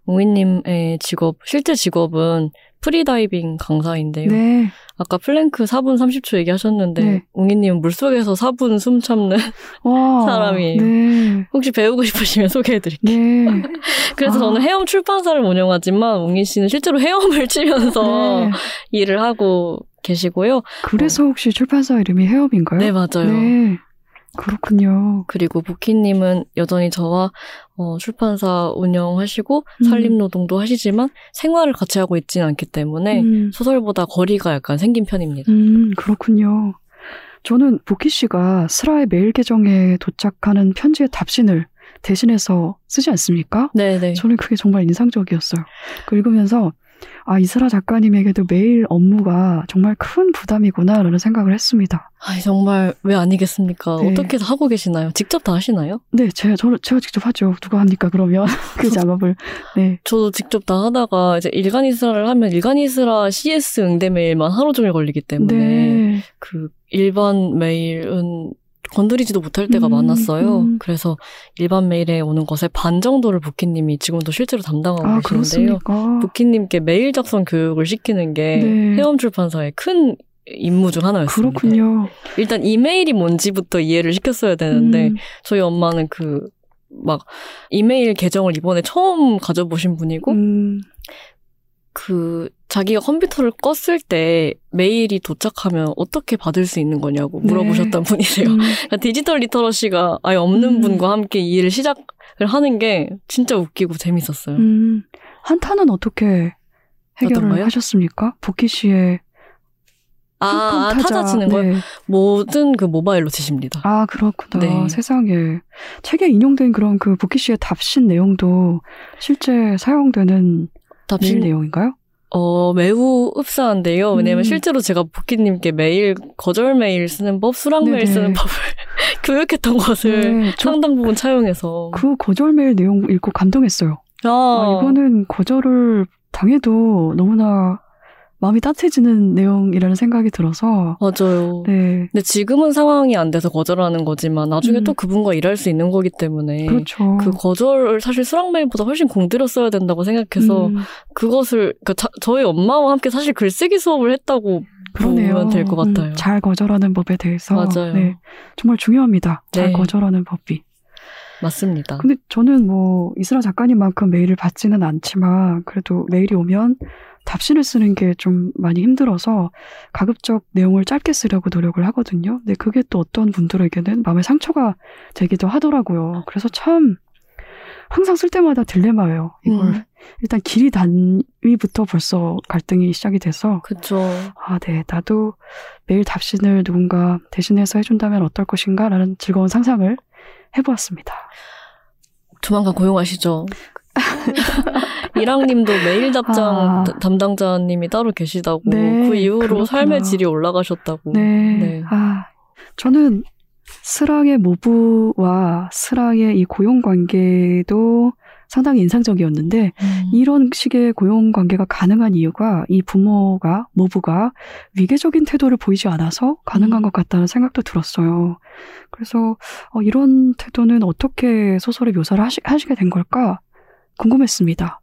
웅희님의 직업, 실제 직업은 프리다이빙 강사인데요. 네. 아까 플랭크 사 분 삼십 초 얘기하셨는데 네. 웅희님은 물속에서 사 분 숨 참는 와, 사람이에요. 네. 혹시 배우고 싶으시면 소개해드릴게요. 네. 그래서 아. 저는 헤엄 출판사를 운영하지만 웅희 씨는 실제로 헤엄을 치면서 네. 일을 하고 계시고요. 그래서 어. 혹시 출판사 이름이 헤엄인가요? 네, 맞아요. 네. 그렇군요. 그리고 복희님은 여전히 저와 어, 출판사 운영하시고 음. 산림노동도 하시지만 생활을 같이 하고 있지는 않기 때문에 음. 소설보다 거리가 약간 생긴 편입니다. 음, 그렇군요. 저는 복희 씨가 슬아의 메일 계정에 도착하는 편지의 답신을 대신해서 쓰지 않습니까? 네네. 저는 그게 정말 인상적이었어요. 그걸 읽으면서 아, 이슬아 작가님에게도 매일 업무가 정말 큰 부담이구나라는 생각을 했습니다. 아, 정말 왜 아니겠습니까? 네. 어떻게 하고 계시나요? 직접 다 하시나요? 네, 제가, 저는, 제가 직접 하죠. 누가 합니까, 그러면? 그 작업을. 네. 저도 직접 다 하다가 이제 일간 이슬아를 하면 일간 이슬아 씨에스 응대 메일만 하루 종일 걸리기 때문에 네. 그 일반 메일은 건드리지도 못할 때가 음, 많았어요. 음. 그래서 일반 메일에 오는 것의 반 정도를 부키님이 지금도 실제로 담당하고 아, 계시는데요. 그렇습니까? 부키님께 메일 작성 교육을 시키는 게 네. 헤엄출판사의 큰 임무 중 하나였습니다. 그렇군요. 일단 이메일이 뭔지부터 이해를 시켰어야 되는데 음. 저희 엄마는 그 막 이메일 계정을 이번에 처음 가져보신 분이고 음. 그 자기가 컴퓨터를 껐을 때 메일이 도착하면 어떻게 받을 수 있는 거냐고 물어보셨던 네. 분이세요. 음. 그러니까 디지털 리터러시가 아예 없는 음. 분과 함께 이 일을 시작을 하는 게 진짜 웃기고 재밌었어요. 음. 한탄은 어떻게 해결을 어떤가요? 하셨습니까? 복희 씨의 아, 타자. 타자 치는 거요? 네. 모든 그 모바일로 치십니다. 아, 그렇구나. 네. 세상에. 책에 인용된 그런 그 복희 씨의 답신 내용도 실제 사용되는 답신 내용인가요? 어, 매우 흡사한데요. 왜냐면 음. 실제로 제가 복희님께 매일 거절 메일 쓰는 법, 수락 네네. 메일 쓰는 법을 교육했던 것을 네. 상당 부분 차용해서. 그 거절 메일 내용 읽고 감동했어요. 아. 아, 이거는 거절을 당해도 너무나 마음이 따뜻해지는 내용이라는 생각이 들어서. 맞아요. 네. 근데 지금은 상황이 안 돼서 거절하는 거지만 나중에 음. 또 그분과 일할 수 있는 거기 때문에. 그렇죠. 그 거절을 사실 수락메일보다 훨씬 공들여 써야 된다고 생각해서 음. 그것을, 그러니까 자, 저희 엄마와 함께 사실 글쓰기 수업을 했다고 보면 될 것 같아요. 음, 잘 거절하는 법에 대해서 맞아요. 네, 정말 중요합니다. 잘 네. 거절하는 법이. 맞습니다. 근데 저는 뭐 이슬아 작가님만큼 메일을 받지는 않지만 그래도 메일이 오면 답신을 쓰는 게 좀 많이 힘들어서 가급적 내용을 짧게 쓰려고 노력을 하거든요. 근데 그게 또 어떤 분들에게는 마음의 상처가 되기도 하더라고요. 그래서 참 항상 쓸 때마다 딜레마예요. 이걸 음. 일단 길이 단위부터 벌써 갈등이 시작이 돼서 그쵸. 아, 네. 나도 매일 답신을 누군가 대신해서 해준다면 어떨 것인가라는 즐거운 상상을 해보았습니다. 조만간 고용하시죠. 이랑님도 메일 답장 아. 담당자님이 따로 계시다고 네, 그 이후로 그렇구나. 삶의 질이 올라가셨다고. 네. 네. 아, 저는 슬아의 모부와 슬아의 이 고용관계도 상당히 인상적이었는데 음. 이런 식의 고용관계가 가능한 이유가 이 부모가, 모부가 위계적인 태도를 보이지 않아서 가능한 음. 것 같다는 생각도 들었어요. 그래서 어, 이런 태도는 어떻게 소설에 묘사를 하시, 하시게 된 걸까 궁금했습니다.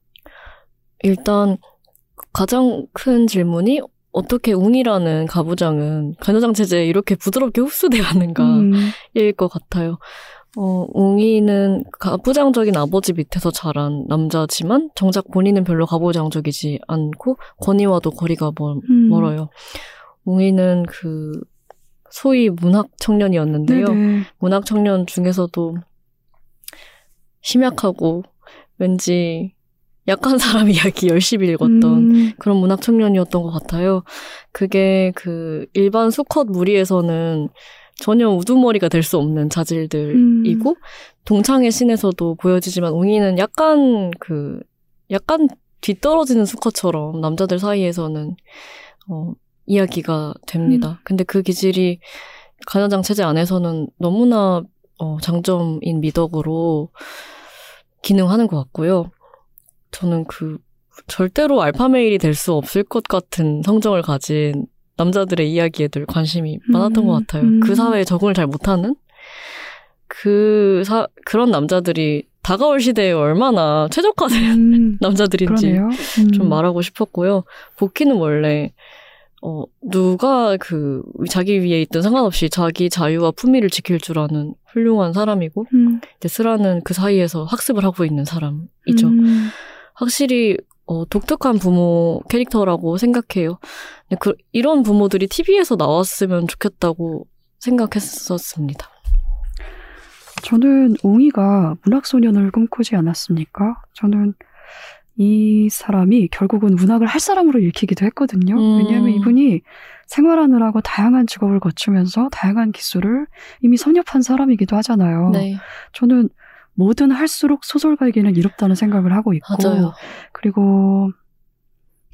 일단 가장 큰 질문이 어떻게 웅이라는 가부장은 가녀장 체제에 이렇게 부드럽게 흡수되었는가 음. 일 것 같아요. 어, 웅이는 가부장적인 아버지 밑에서 자란 남자지만 정작 본인은 별로 가부장적이지 않고 권위와도 거리가 멀, 음. 멀어요. 웅이는 그 소위 문학 청년이었는데요. 네네. 문학 청년 중에서도 심약하고 왠지 약한 사람 이야기 열심히 읽었던 음. 그런 문학 청년이었던 것 같아요. 그게 그 일반 수컷 무리에서는 전혀 우두머리가 될 수 없는 자질들이고 음. 동창의 신에서도 보여지지만 웅이는 약간 그 약간 뒤떨어지는 수컷처럼 남자들 사이에서는 어, 이야기가 됩니다. 음. 근데 그 기질이 가녀장 체제 안에서는 너무나 어, 장점인 미덕으로 기능하는 것 같고요. 저는 그 절대로 알파메일이 될 수 없을 것 같은 성정을 가진 남자들의 이야기에 늘 관심이 음, 많았던 것 같아요. 음. 그 사회에 적응을 잘 못하는 그 사, 그런 남자들이 다가올 시대에 얼마나 최적화된 음, 남자들인지 음. 좀 말하고 싶었고요. 복희는 원래 어, 누가 그 자기 위에 있든 상관없이 자기 자유와 품위를 지킬 줄 아는 훌륭한 사람이고 음. 이제 슬아는 그 사이에서 학습을 하고 있는 사람이죠. 음. 확실히 어, 독특한 부모 캐릭터라고 생각해요. 근데 그, 이런 부모들이 티비에서 나왔으면 좋겠다고 생각했었습니다. 저는 웅이가 문학소년을 꿈꾸지 않았습니까? 저는 이 사람이 결국은 문학을 할 사람으로 읽히기도 했거든요. 음. 왜냐하면 이분이 생활하느라고 다양한 직업을 거치면서 다양한 기술을 이미 섭렵한 사람이기도 하잖아요. 네. 저는 뭐든 할수록 소설가에게는 이롭다는 생각을 하고 있고 맞아요. 그리고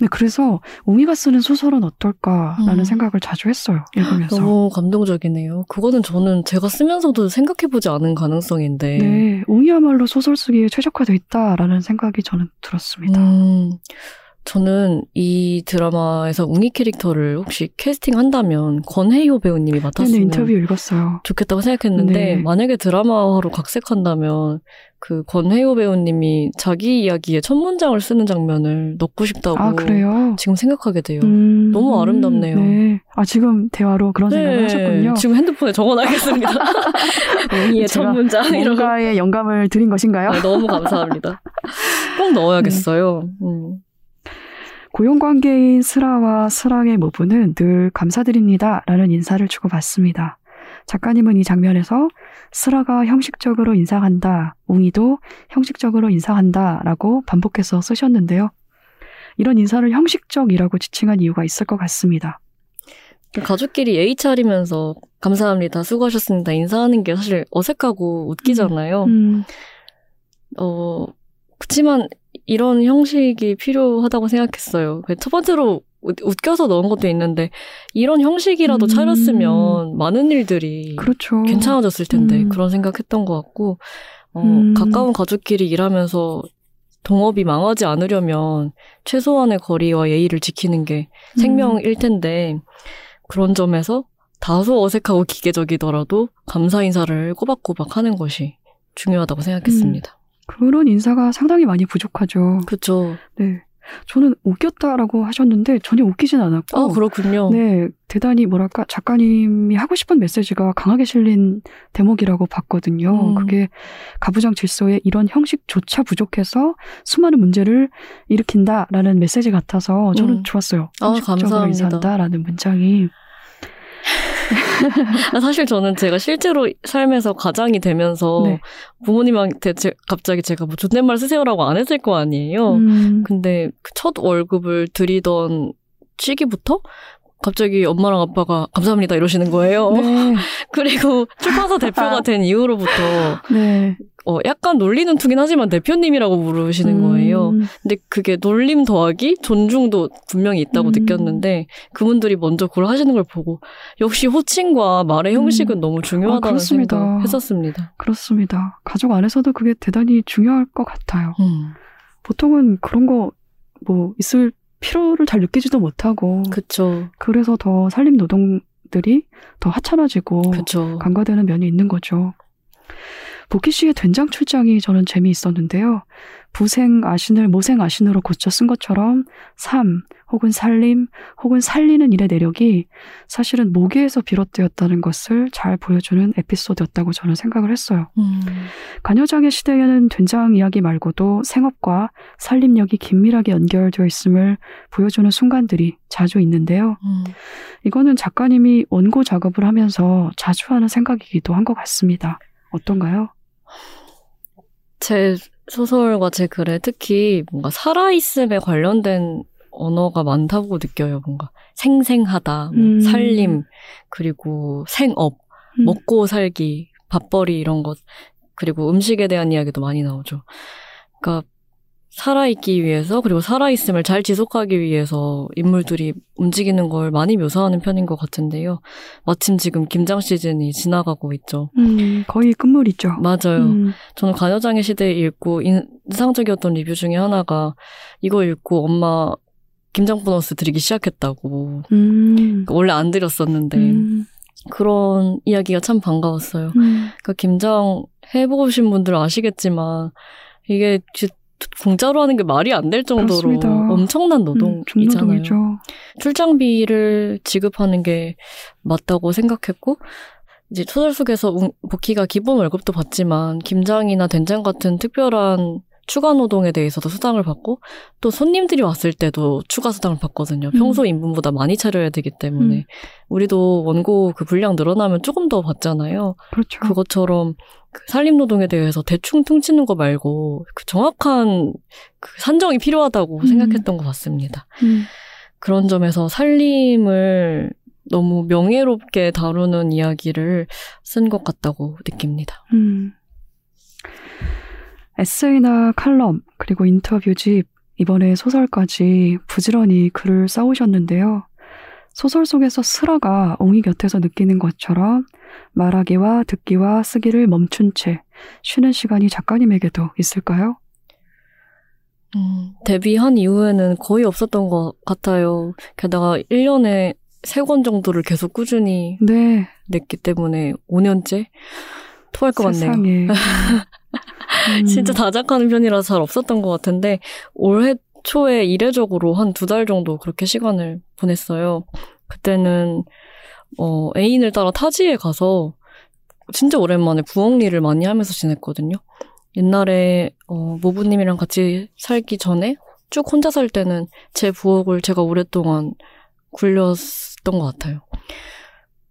네, 그래서 웅이가 쓰는 소설은 어떨까라는 음. 생각을 자주 했어요. 읽으면서. 너무 감동적이네요. 그거는 저는 제가 쓰면서도 생각해보지 않은 가능성인데 네, 웅이야말로 소설 쓰기에 최적화되어 있다라는 생각이 저는 들었습니다. 음, 저는 이 드라마에서 웅이 캐릭터를 혹시 캐스팅한다면 권혜효 배우님이 맡았으면 네네, 인터뷰 읽었어요. 좋겠다고 생각했는데 네. 만약에 드라마로 각색한다면 그 권혜효 배우님이 자기 이야기에 첫 문장을 쓰는 장면을 넣고 싶다고 아, 그래요? 지금 생각하게 돼요. 음, 너무 아름답네요. 네. 아 지금 대화로 그런 네. 생각을 하셨군요. 지금 핸드폰에 적어놔야겠습니다. 웅이의 첫 문장. 뭔가에 영감을 드린 것인가요? 네, 너무 감사합니다. 꼭 넣어야겠어요. 네. 음. 고용관계인 슬아와 슬아의 모부는 늘 감사드립니다 라는 인사를 주고받습니다. 작가님은 이 장면에서 슬아가 형식적으로 인사한다, 웅이도 형식적으로 인사한다 라고 반복해서 쓰셨는데요. 이런 인사를 형식적이라고 지칭한 이유가 있을 것 같습니다. 가족끼리 예의 차리면서 감사합니다, 수고하셨습니다 인사하는 게 사실 어색하고 웃기잖아요. 음, 음. 어, 그치만 이런 형식이 필요하다고 생각했어요. 첫 번째로 웃겨서 넣은 것도 있는데 이런 형식이라도 차렸으면 음. 많은 일들이 그렇죠. 괜찮아졌을 텐데 음. 그런 생각했던 것 같고 어, 음. 가까운 가족끼리 일하면서 동업이 망하지 않으려면 최소한의 거리와 예의를 지키는 게 생명일 텐데 음. 그런 점에서 다소 어색하고 기계적이더라도 감사 인사를 꼬박꼬박 하는 것이 중요하다고 생각했습니다. 음. 그런 인사가 상당히 많이 부족하죠. 그렇죠. 네. 저는 웃겼다라고 하셨는데 전혀 웃기진 않았고. 아, 그렇군요. 네. 대단히 뭐랄까 작가님이 하고 싶은 메시지가 강하게 실린 대목이라고 봤거든요. 음. 그게 가부장 질서의 이런 형식조차 부족해서 수많은 문제를 일으킨다라는 메시지 같아서 저는 음. 좋았어요. 아, 감사합니다. 이사한다라는 문장이. 사실 저는 제가 실제로 삶에서 가장이 되면서 네. 부모님한테 제, 갑자기 제가 뭐 존댓말 쓰세요라고 안 했을 거 아니에요. 음. 근데 첫 월급을 드리던 시기부터 갑자기 엄마랑 아빠가 감사합니다 이러시는 거예요. 네. 그리고 출판사 대표가 된 이후로부터 네. 어, 약간 놀리는 투긴 하지만 대표님이라고 부르시는 음. 거예요. 근데 그게 놀림 더하기 존중도 분명히 있다고 음. 느꼈는데 그분들이 먼저 그걸 하시는 걸 보고 역시 호칭과 말의 형식은 음. 너무 중요하다는 아, 생각을 했었습니다. 그렇습니다. 가족 안에서도 그게 대단히 중요할 것 같아요. 음. 보통은 그런 거 뭐 있을 피로를 잘 느끼지도 못하고 그쵸. 그래서 더 산림 노동들이 더 하찮아지고 그쵸. 간과되는 면이 있는 거죠. 보키 씨의 된장 출장이 저는 재미있었는데요. 부생 아신을 모생 아신으로 고쳐 쓴 것처럼 삶 혹은 살림 혹은 살리는 일의 내력이 사실은 모기에서 비롯되었다는 것을 잘 보여주는 에피소드였다고 저는 생각을 했어요. 음. 가녀장의 시대에는 된장 이야기 말고도 생업과 살림력이 긴밀하게 연결되어 있음을 보여주는 순간들이 자주 있는데요. 음. 이거는 작가님이 원고 작업을 하면서 자주 하는 생각이기도 한 것 같습니다. 어떤가요? 제 소설과 제 글에 특히 뭔가 살아있음에 관련된 언어가 많다고 느껴요. 뭔가 생생하다, 뭐 음. 살림, 그리고 생업, 음. 먹고 살기, 밥벌이 이런 것, 그리고 음식에 대한 이야기도 많이 나오죠. 그러니까 살아있기 위해서 그리고 살아있음을 잘 지속하기 위해서 인물들이 움직이는 걸 많이 묘사하는 편인 것 같은데요. 마침 지금 김장 시즌이 지나가고 있죠. 음, 거의 끝물이죠. 맞아요. 음. 저는 가녀장의 시대에 읽고 인상적이었던 리뷰 중에 하나가 이거 읽고 엄마 김장 보너스 드리기 시작했다고. 음. 원래 안 드렸었는데 음. 그런 이야기가 참 반가웠어요. 음. 그러니까 김장 해보신 분들은 아시겠지만 이게 공짜로 하는 게 말이 안 될 정도로 그렇습니다. 엄청난 노동이잖아요. 음, 출장비를 지급하는 게 맞다고 생각했고 이제 소설 속에서 보키가 기본 월급도 받지만 김장이나 된장 같은 특별한 추가 노동에 대해서도 수당을 받고 또 손님들이 왔을 때도 추가 수당을 받거든요. 평소 인분보다 많이 차려야 되기 때문에 음. 우리도 원고 그 분량 늘어나면 조금 더 받잖아요. 그렇죠. 그것처럼 그 산림노동에 대해서 대충 퉁치는 거 말고 그 정확한 그 산정이 필요하다고 음. 생각했던 것 같습니다. 음. 그런 점에서 산림을 너무 명예롭게 다루는 이야기를 쓴 것 같다고 느낍니다. 음. 에세이나 칼럼 그리고 인터뷰집 이번에 소설까지 부지런히 글을 써오셨는데요. 소설 속에서 슬아가 옹이 곁에서 느끼는 것처럼 말하기와 듣기와 쓰기를 멈춘 채 쉬는 시간이 작가님에게도 있을까요? 음, 데뷔한 이후에는 거의 없었던 것 같아요. 게다가 일 년에 세 권 정도를 계속 꾸준히 네. 냈기 때문에 오 년째 토할 것 세상에. 같네요. 음. 진짜 다작하는 편이라서 잘 없었던 것 같은데 올해 초에 이례적으로 한 두 달 정도 그렇게 시간을 보냈어요. 그때는 어, 애인을 따라 타지에 가서 진짜 오랜만에 부엌일을 많이 하면서 지냈거든요. 옛날에 어, 모부님이랑 같이 살기 전에 쭉 혼자 살 때는 제 부엌을 제가 오랫동안 굴렸던 것 같아요.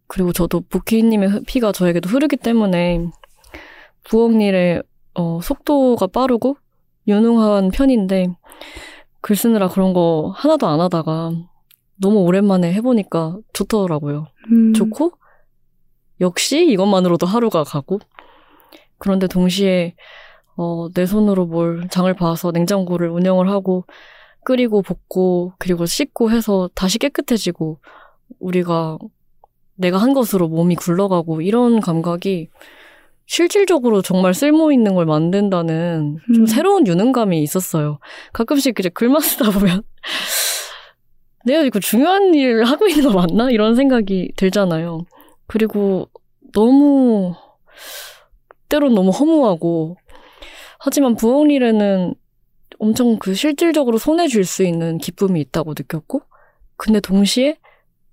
그리고 저도 부키님의 피가 저에게도 흐르기 때문에 부엌일에 어, 속도가 빠르고 유능한 편인데 글 쓰느라 그런 거 하나도 안 하다가 너무 오랜만에 해보니까 좋더라고요. 음. 좋고 역시 이것만으로도 하루가 가고 그런데 동시에 어, 내 손으로 뭘 장을 봐서 냉장고를 운영을 하고 끓이고 볶고 그리고 씻고 해서 다시 깨끗해지고 우리가 내가 한 것으로 몸이 굴러가고 이런 감각이 실질적으로 정말 쓸모있는 걸 만든다는 좀 음. 새로운 유능감이 있었어요. 가끔씩 이제 글만 쓰다 보면 내가 이거 중요한 일을 하고 있는 거 맞나? 이런 생각이 들잖아요. 그리고 너무 때론 너무 허무하고 하지만 부엌일에는 엄청 그 실질적으로 손에 줄 수 있는 기쁨이 있다고 느꼈고, 근데 동시에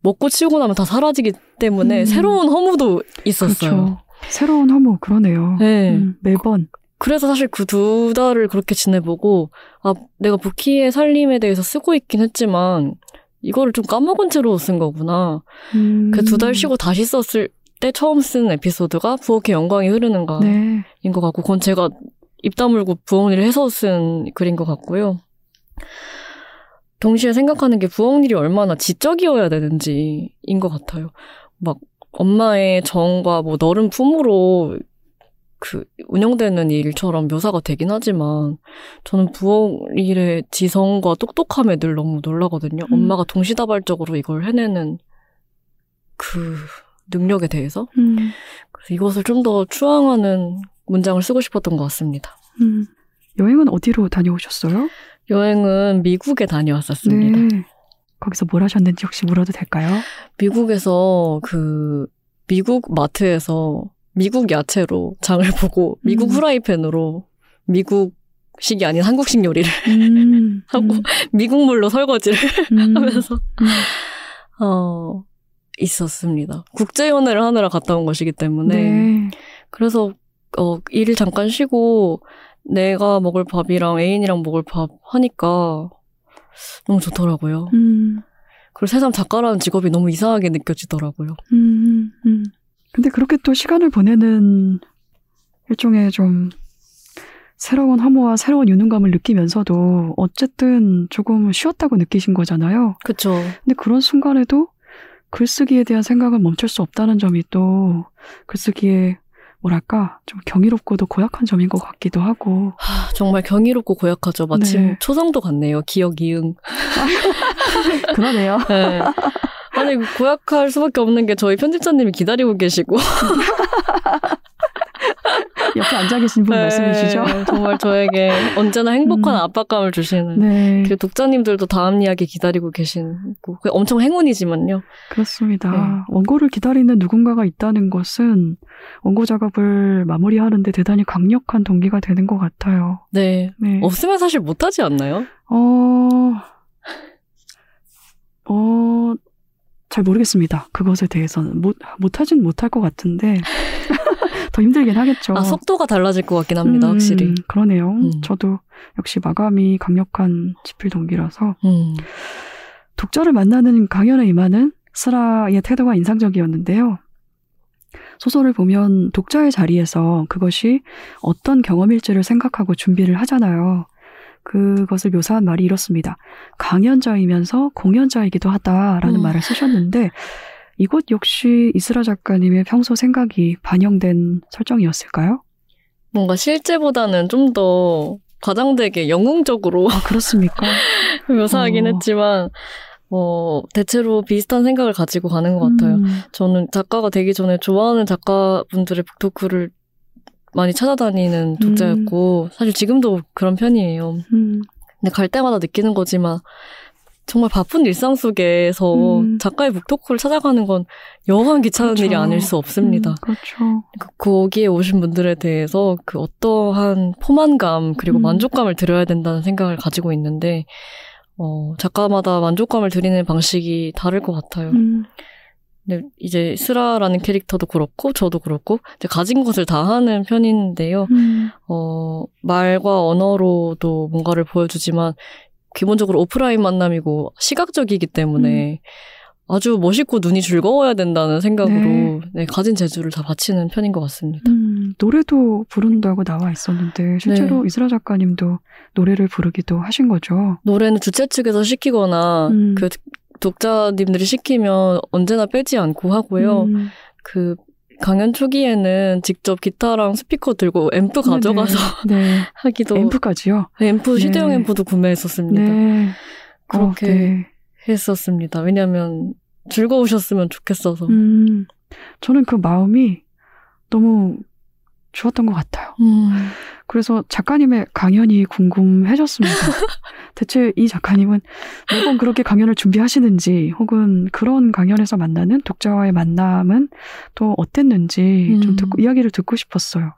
먹고 치우고 나면 다 사라지기 때문에 음. 새로운 허무도 있었어요. 그렇죠. 새로운 허무, 그러네요. 네. 음, 매번. 그래서 사실 그 두 달을 그렇게 지내보고, 아, 내가 부키의 살림에 대해서 쓰고 있긴 했지만 이거를 좀 까먹은 채로 쓴 거구나. 음. 그 두 달 쉬고 다시 썼을 때 처음 쓴 에피소드가 부엌에 영광이 흐르는가인 네. 것 같고, 그건 제가 입 다물고 부엌일을 해서 쓴 글인 것 같고요. 동시에 생각하는 게 부엌일이 얼마나 지적이어야 되는지인 것 같아요. 막 엄마의 정과 뭐 너른 품으로 그 운영되는 일처럼 묘사가 되긴 하지만, 저는 부엌일의 지성과 똑똑함에 늘 너무 놀라거든요. 음. 엄마가 동시다발적으로 이걸 해내는 그 능력에 대해서. 음. 그래서 이것을 좀 더 추앙하는 문장을 쓰고 싶었던 것 같습니다. 음. 여행은 어디로 다녀오셨어요? 여행은 미국에 다녀왔었습니다. 네. 거기서 뭘 하셨는지 혹시 물어도 될까요? 미국에서 그 미국 마트에서 미국 야채로 장을 보고 미국 음. 후라이팬으로 미국식이 아닌 한국식 요리를 음. 하고 음. 미국물로 설거지를 음. 하면서 음. 어, 있었습니다. 국제연애를 하느라 갔다 온 것이기 때문에 네. 그래서 어, 일 잠깐 쉬고 내가 먹을 밥이랑 애인이랑 먹을 밥 하니까 너무 좋더라고요. 음. 그리고 새삼 작가라는 직업이 너무 이상하게 느껴지더라고요. 음, 음. 근데 그렇게 또 시간을 보내는 일종의 좀 새로운 허무와 새로운 유능감을 느끼면서도 어쨌든 조금 쉬었다고 느끼신 거잖아요. 그렇죠. 근데 그런 순간에도 글쓰기에 대한 생각은 멈출 수 없다는 점이 또 글쓰기에 뭐랄까 좀 경이롭고도 고약한 점인 것 같기도 하고. 하, 정말 경이롭고 고약하죠. 마침 네. 초성도 같네요. 기억 이응. 그러네요. 네. 아니 고약할 수밖에 없는 게 저희 편집자님이 기다리고 계시고 옆에 앉아 계신 분 네, 말씀이시죠? 정말 저에게 언제나 행복한 음. 압박감을 주시는 네. 그리고 독자님들도 다음 이야기 기다리고 계신 그게 엄청 행운이지만요. 그렇습니다. 네. 원고를 기다리는 누군가가 있다는 것은 원고 작업을 마무리하는 데 대단히 강력한 동기가 되는 것 같아요. 네. 네. 없으면 사실 못하지 않나요? 어... 어... 잘 모르겠습니다. 그것에 대해서는 못, 못하진 못할 것 같은데 더 힘들긴 하겠죠. 아, 속도가 달라질 것 같긴 합니다. 음, 확실히. 그러네요. 음. 저도 역시 마감이 강력한 지필 동기라서 음. 독자를 만나는 강연에 임하는 슬아의 태도가 인상적이었는데요. 소설을 보면 독자의 자리에서 그것이 어떤 경험일지를 생각하고 준비를 하잖아요. 그것을 묘사한 말이 이렇습니다. 강연자이면서 공연자이기도 하다라는 음. 말을 쓰셨는데 이것 역시 이슬아 작가님의 평소 생각이 반영된 설정이었을까요? 뭔가 실제보다는 좀 더 과장되게 영웅적으로 아, 그렇습니까? 묘사하긴 어. 했지만 어, 대체로 비슷한 생각을 가지고 가는 것 같아요. 음. 저는 작가가 되기 전에 좋아하는 작가분들의 북토크를 많이 찾아다니는 독자였고 음. 사실 지금도 그런 편이에요. 음. 근데 갈 때마다 느끼는 거지만 정말 바쁜 일상 속에서 음. 작가의 북토크를 찾아가는 건 여간 귀찮은 그렇죠. 일이 아닐 수 없습니다. 음, 그렇죠. 거기에 오신 분들에 대해서 그 어떠한 포만감 그리고 음. 만족감을 드려야 된다는 생각을 가지고 있는데 어, 작가마다 만족감을 드리는 방식이 다를 것 같아요. 음. 근데 이제 슬아라는 캐릭터도 그렇고 저도 그렇고 이제 가진 것을 다 하는 편인데요. 음. 어, 말과 언어로도 뭔가를 보여주지만 기본적으로 오프라인 만남이고 시각적이기 때문에 음. 아주 멋있고 눈이 즐거워야 된다는 생각으로 네. 네, 가진 재주를 다 바치는 편인 것 같습니다. 음, 노래도 부른다고 나와 있었는데 실제로 네. 이슬아 작가님도 노래를 부르기도 하신 거죠? 노래는 주최 측에서 시키거나 음. 그 독자님들이 시키면 언제나 빼지 않고 하고요. 음. 그 강연 초기에는 직접 기타랑 스피커 들고 앰프 가져가서 네. 하기도. 앰프까지요? 네, 앰프, 휴대용 네. 앰프도 구매했었습니다. 네. 그렇게 어, 네. 했었습니다. 왜냐하면 즐거우셨으면 좋겠어서. 음, 저는 그 마음이 너무 좋았던 것 같아요. 음. 그래서 작가님의 강연이 궁금해졌습니다. 대체 이 작가님은 매번 그렇게 강연을 준비하시는지 혹은 그런 강연에서 만나는 독자와의 만남은 또 어땠는지 음. 좀 듣고, 이야기를 듣고 싶었어요.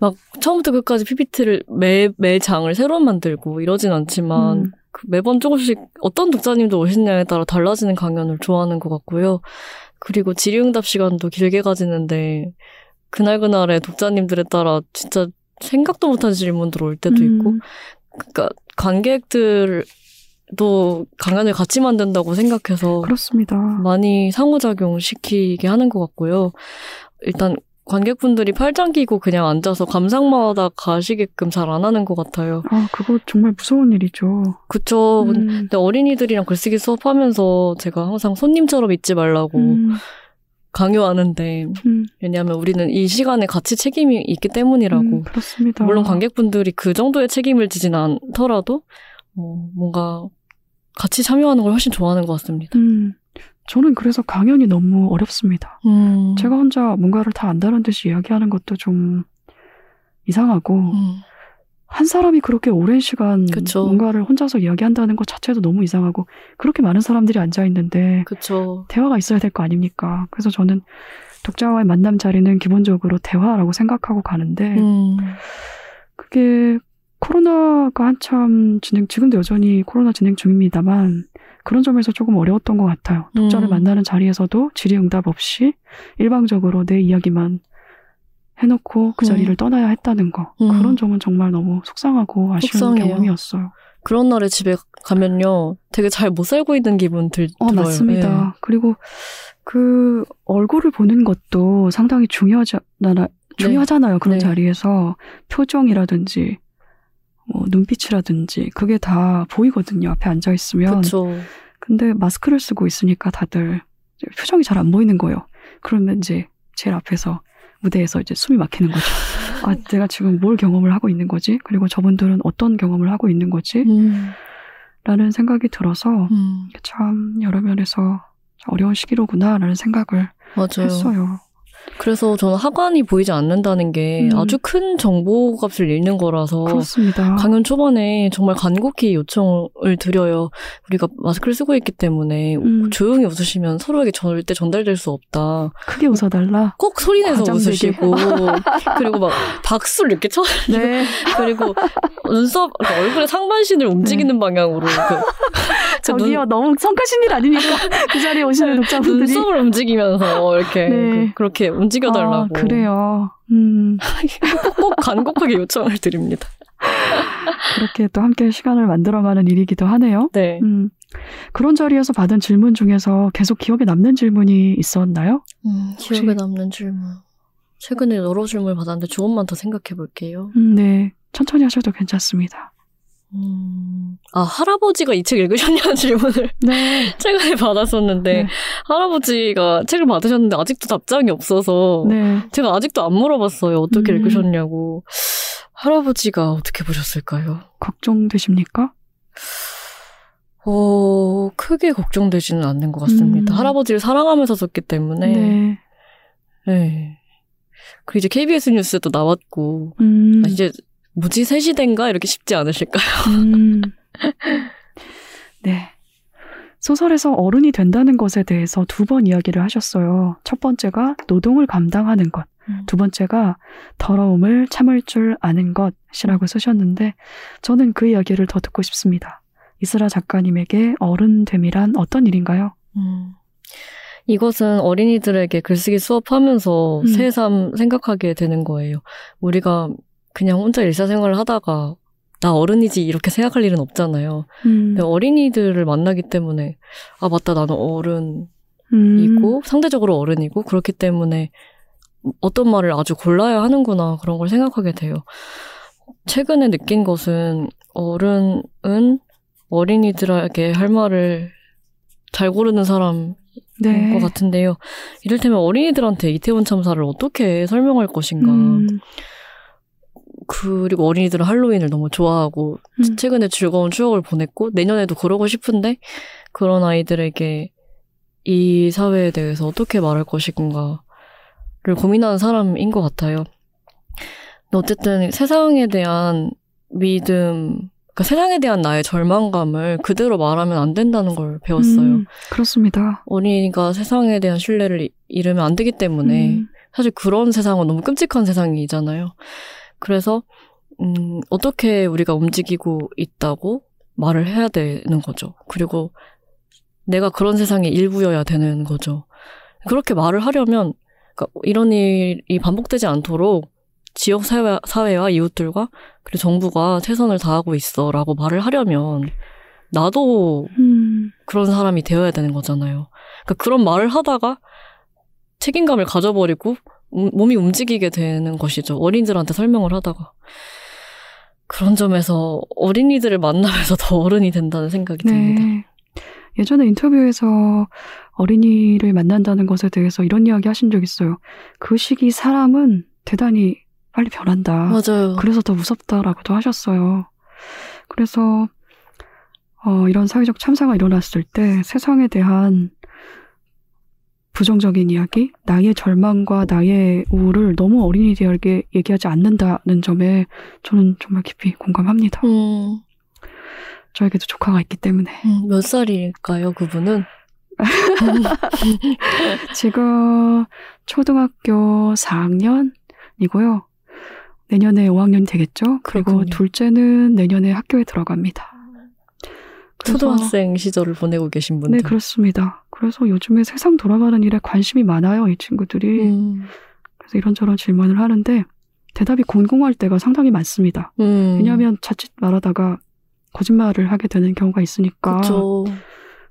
막 처음부터 끝까지 피피티를 매, 매 장을 새로 만들고 이러진 않지만 음. 그 매번 조금씩 어떤 독자님도 오시냐에 따라 달라지는 강연을 좋아하는 것 같고요. 그리고 질의응답 시간도 길게 가지는데 그날그날의 독자님들에 따라 진짜 생각도 못한 질문들 올 때도 있고 음. 그러니까 관객들도 강연을 같이 만든다고 생각해서 그렇습니다. 많이 상호작용시키게 하는 것 같고요. 일단 관객분들이 팔짱 끼고 그냥 앉아서 감상만 하다 가시게끔 잘 안 하는 것 같아요. 아, 그거 정말 무서운 일이죠. 그쵸. 음. 근데 어린이들이랑 글쓰기 수업하면서 제가 항상 손님처럼 잊지 말라고 음. 강요하는데 음. 왜냐하면 우리는 이 시간에 같이 책임이 있기 때문이라고. 음, 그렇습니다. 물론 관객분들이 그 정도의 책임을 지진 않더라도 어, 뭔가 같이 참여하는 걸 훨씬 좋아하는 것 같습니다. 음. 저는 그래서 강연이 너무 어렵습니다. 음. 제가 혼자 뭔가를 다 안다는 듯이 이야기하는 것도 좀 이상하고 음. 한 사람이 그렇게 오랜 시간 그쵸. 뭔가를 혼자서 이야기한다는 것 자체도 너무 이상하고 그렇게 많은 사람들이 앉아있는데 그쵸. 대화가 있어야 될 거 아닙니까? 그래서 저는 독자와의 만남 자리는 기본적으로 대화라고 생각하고 가는데 음. 그게 코로나가 한참 진행, 지금도 여전히 코로나 진행 중입니다만 그런 점에서 조금 어려웠던 것 같아요. 독자를 음. 만나는 자리에서도 질의응답 없이 일방적으로 내 이야기만 해놓고 그 음. 자리를 떠나야 했다는 거. 음. 그런 점은 정말 너무 속상하고 아쉬운 속상해요. 경험이었어요. 그런 날에 집에 가면요. 되게 잘 못 살고 있는 기분 들, 어, 들어요. 맞습니다. 예. 그리고 그 얼굴을 보는 것도 상당히 중요하잖아, 중요하잖아요. 네. 그런 네. 자리에서 표정이라든지 뭐 눈빛이라든지 그게 다 보이거든요. 앞에 앉아있으면. 그쵸. 근데 마스크를 쓰고 있으니까 다들 표정이 잘 안 보이는 거예요. 그러면 이제 제일 앞에서 무대에서 이제 숨이 막히는 거죠. 아, 내가 지금 뭘 경험을 하고 있는 거지? 그리고 저분들은 어떤 경험을 하고 있는 거지? 음. 라는 생각이 들어서 음. 참 여러 면에서 어려운 시기로구나 라는 생각을 맞아요. 했어요. 그래서 저는 하관이 보이지 않는다는 게 음. 아주 큰 정보값을 잃는 거라서 그렇습니다. 강연 초반에 정말 간곡히 요청을 드려요. 우리가 마스크를 쓰고 있기 때문에 음. 조용히 웃으시면 서로에게 절대 전달될 수 없다. 크게 웃어달라. 꼭 소리내서 웃으시고 그리고 막 박수를 이렇게 쳐 네. 그리고 눈썹 그러니까 얼굴의 상반신을 움직이는 네. 방향으로 그, 저기요 눈, 너무 성가신 일 아닙니까? 그 자리에 오시는 독자분들이 눈썹을 움직이면서 이렇게 네. 그, 그렇게 움직여달라고. 아, 그래요. 음. 꼭 간곡하게 요청을 드립니다. 그렇게 또 함께 시간을 만들어가는 일이기도 하네요. 네. 음. 그런 자리에서 받은 질문 중에서 계속 기억에 남는 질문이 있었나요? 음, 기억에 혹시? 남는 질문. 최근에 여러 질문을 받았는데 조금만 더 생각해 볼게요. 음, 네. 천천히 하셔도 괜찮습니다. 음, 아, 할아버지가 이 책 읽으셨냐는 질문을 네. 최근에 받았었는데 네. 할아버지가 책을 받으셨는데 아직도 답장이 없어서 네. 제가 아직도 안 물어봤어요. 어떻게 음. 읽으셨냐고. 할아버지가 어떻게 보셨을까요? 걱정되십니까? 어, 크게 걱정되지는 않는 것 같습니다. 음. 할아버지를 사랑하면서 썼기 때문에 네. 네. 그리고 이제 케이비에스 뉴스에도 나왔고 음. 아, 이제 뭐지? 세시대인가? 이렇게 쉽지 않으실까요? 음. 네. 소설에서 어른이 된다는 것에 대해서 두 번 이야기를 하셨어요. 첫 번째가 노동을 감당하는 것, 음. 두 번째가 더러움을 참을 줄 아는 것이라고 쓰셨는데 저는 그 이야기를 더 듣고 싶습니다. 이슬아 작가님에게 어른됨이란 어떤 일인가요? 음. 이것은 어린이들에게 글쓰기 수업하면서 음. 새삼 생각하게 되는 거예요. 우리가 그냥 혼자 일상생활을 하다가 나 어른이지 이렇게 생각할 일은 없잖아요. 음. 근데 어린이들을 만나기 때문에 아 맞다 나는 어른이고 음. 상대적으로 어른이고 그렇기 때문에 어떤 말을 아주 골라야 하는구나 그런 걸 생각하게 돼요. 최근에 느낀 것은 어른은 어린이들에게 할 말을 잘 고르는 사람 네. 것 같은데요. 이를테면 어린이들한테 이태원 참사를 어떻게 설명할 것인가. 음. 그리고 어린이들은 할로윈을 너무 좋아하고 음. 최근에 즐거운 추억을 보냈고 내년에도 그러고 싶은데 그런 아이들에게 이 사회에 대해서 어떻게 말할 것인가를 고민하는 사람인 것 같아요. 근데 어쨌든 세상에 대한 믿음, 그러니까 세상에 대한 나의 절망감을 그대로 말하면 안 된다는 걸 배웠어요. 음, 그렇습니다. 어린이가 세상에 대한 신뢰를 잃으면 안 되기 때문에 음. 사실 그런 세상은 너무 끔찍한 세상이잖아요. 그래서 음, 어떻게 우리가 움직이고 있다고 말을 해야 되는 거죠. 그리고 내가 그런 세상의 일부여야 되는 거죠. 그렇게 말을 하려면 그러니까 이런 일이 반복되지 않도록 지역사회, 사회와 이웃들과 그리고 정부가 최선을 다하고 있어 라고 말을 하려면 나도 음. 그런 사람이 되어야 되는 거잖아요. 그러니까 그런 말을 하다가 책임감을 가져버리고 몸이 움직이게 되는 것이죠. 어린이들한테 설명을 하다가. 그런 점에서 어린이들을 만나면서 더 어른이 된다는 생각이 네. 듭니다. 예전에 인터뷰에서 어린이를 만난다는 것에 대해서 이런 이야기 하신 적 있어요. 그 시기 사람은 대단히 빨리 변한다. 맞아요. 그래서 더 무섭다라고도 하셨어요. 그래서 어, 이런 사회적 참사가 일어났을 때 세상에 대한 부정적인 이야기, 나의 절망과 나의 우울을 너무 어린이들에게 얘기하지 않는다는 점에 저는 정말 깊이 공감합니다. 음. 저에게도 조카가 있기 때문에. 음, 몇 살일까요, 그분은? 지금 초등학교 사 학년이고요. 내년에 오 학년이 되겠죠? 그리고 그렇군요. 둘째는 내년에 학교에 들어갑니다. 그래서, 초등학생 시절을 보내고 계신 분들. 네, 그렇습니다. 그래서 요즘에 세상 돌아가는 일에 관심이 많아요, 이 친구들이. 음. 그래서 이런저런 질문을 하는데 대답이 공공할 때가 상당히 많습니다. 음. 왜냐하면 자칫 말하다가 거짓말을 하게 되는 경우가 있으니까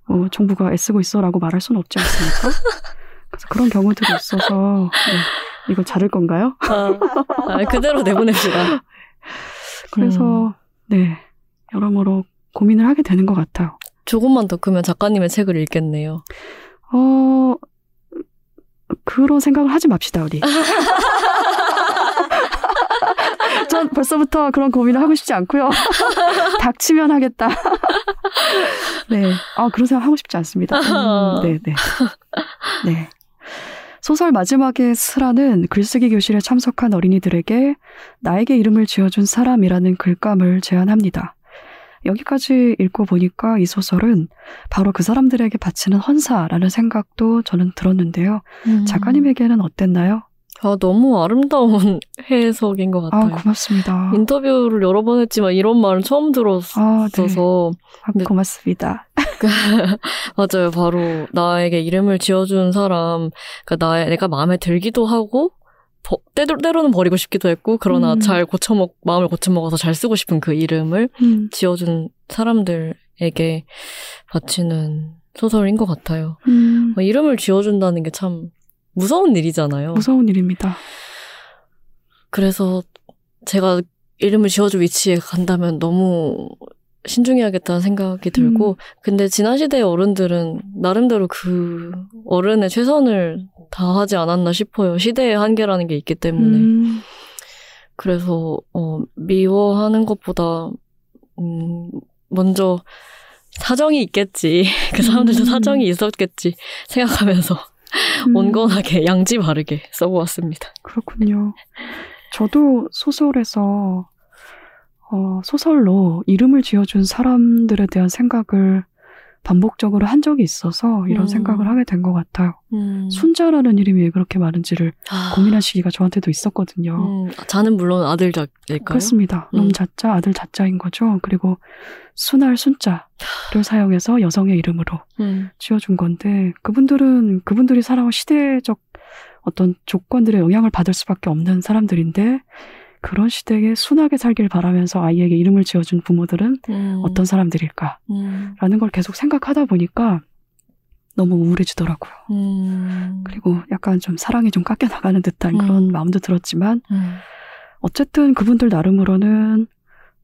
어, 정부가 애쓰고 있어라고 말할 수는 없지 않습니까? 그래서 그런 경우들이 있어서 네, 이걸 자를 건가요? 아, 아, 그대로 내보냅시다. 그래서 음. 네, 여러모로 고민을 하게 되는 것 같아요. 조금만 더 크면 작가님의 책을 읽겠네요. 어, 그런 생각을 하지 맙시다, 우리. 전 벌써부터 그런 고민을 하고 싶지 않고요. 닥치면 하겠다. 네. 아, 그런 생각 하고 싶지 않습니다. 음, 네, 네. 네. 소설 마지막에 슬아는 글쓰기 교실에 참석한 어린이들에게 나에게 이름을 지어준 사람이라는 글감을 제안합니다. 여기까지 읽고 보니까 이 소설은 바로 그 사람들에게 바치는 헌사라는 생각도 저는 들었는데요. 음. 작가님에게는 어땠나요? 아, 너무 아름다운 해석인 것 같아요. 아, 고맙습니다. 인터뷰를 여러 번 했지만 이런 말은 처음 들었어서. 아, 네. 아, 고맙습니다. 맞아요. 바로 나에게 이름을 지어준 사람, 그러니까 나, 내가 마음에 들기도 하고 때로, 때로는 버리고 싶기도 했고 그러나 음. 잘 고쳐먹, 마음을 고쳐먹어서 잘 쓰고 싶은 그 이름을 음. 지어준 사람들에게 바치는 소설인 것 같아요. 음. 이름을 지어준다는 게 참 무서운 일이잖아요. 무서운 일입니다. 그래서 제가 이름을 지어줄 위치에 간다면 너무 신중해야겠다는 생각이 들고 음. 근데 지난 시대의 어른들은 나름대로 그 어른의 최선을 다하지 않았나 싶어요. 시대의 한계라는 게 있기 때문에. 음. 그래서 어, 미워하는 것보다 음, 먼저 사정이 있겠지. 그 사람들도 음. 사정이 있었겠지 생각하면서 음. 온건하게 양지 바르게 써보았습니다. 그렇군요. 저도 소설에서 어, 소설로 이름을 지어준 사람들에 대한 생각을 반복적으로 한 적이 있어서 이런 음. 생각을 하게 된 것 같아요. 음. 손자라는 이름이 왜 그렇게 많은지를 아. 고민한 시기가 저한테도 있었거든요. 음. 자는 물론 아들 자일까요? 그렇습니다. 음. 놈 자자, 아들 자자인 거죠. 그리고 순할 순자를 사용해서 여성의 이름으로 음. 지어준 건데 그분들은 그분들이 살아온 시대적 어떤 조건들의 영향을 받을 수밖에 없는 사람들인데 그런 시대에 순하게 살길 바라면서 아이에게 이름을 지어준 부모들은 음. 어떤 사람들일까라는 음. 걸 계속 생각하다 보니까 너무 우울해지더라고요. 음. 그리고 약간 좀 사랑이 좀 깎여나가는 듯한 음. 그런 마음도 들었지만 음. 어쨌든 그분들 나름으로는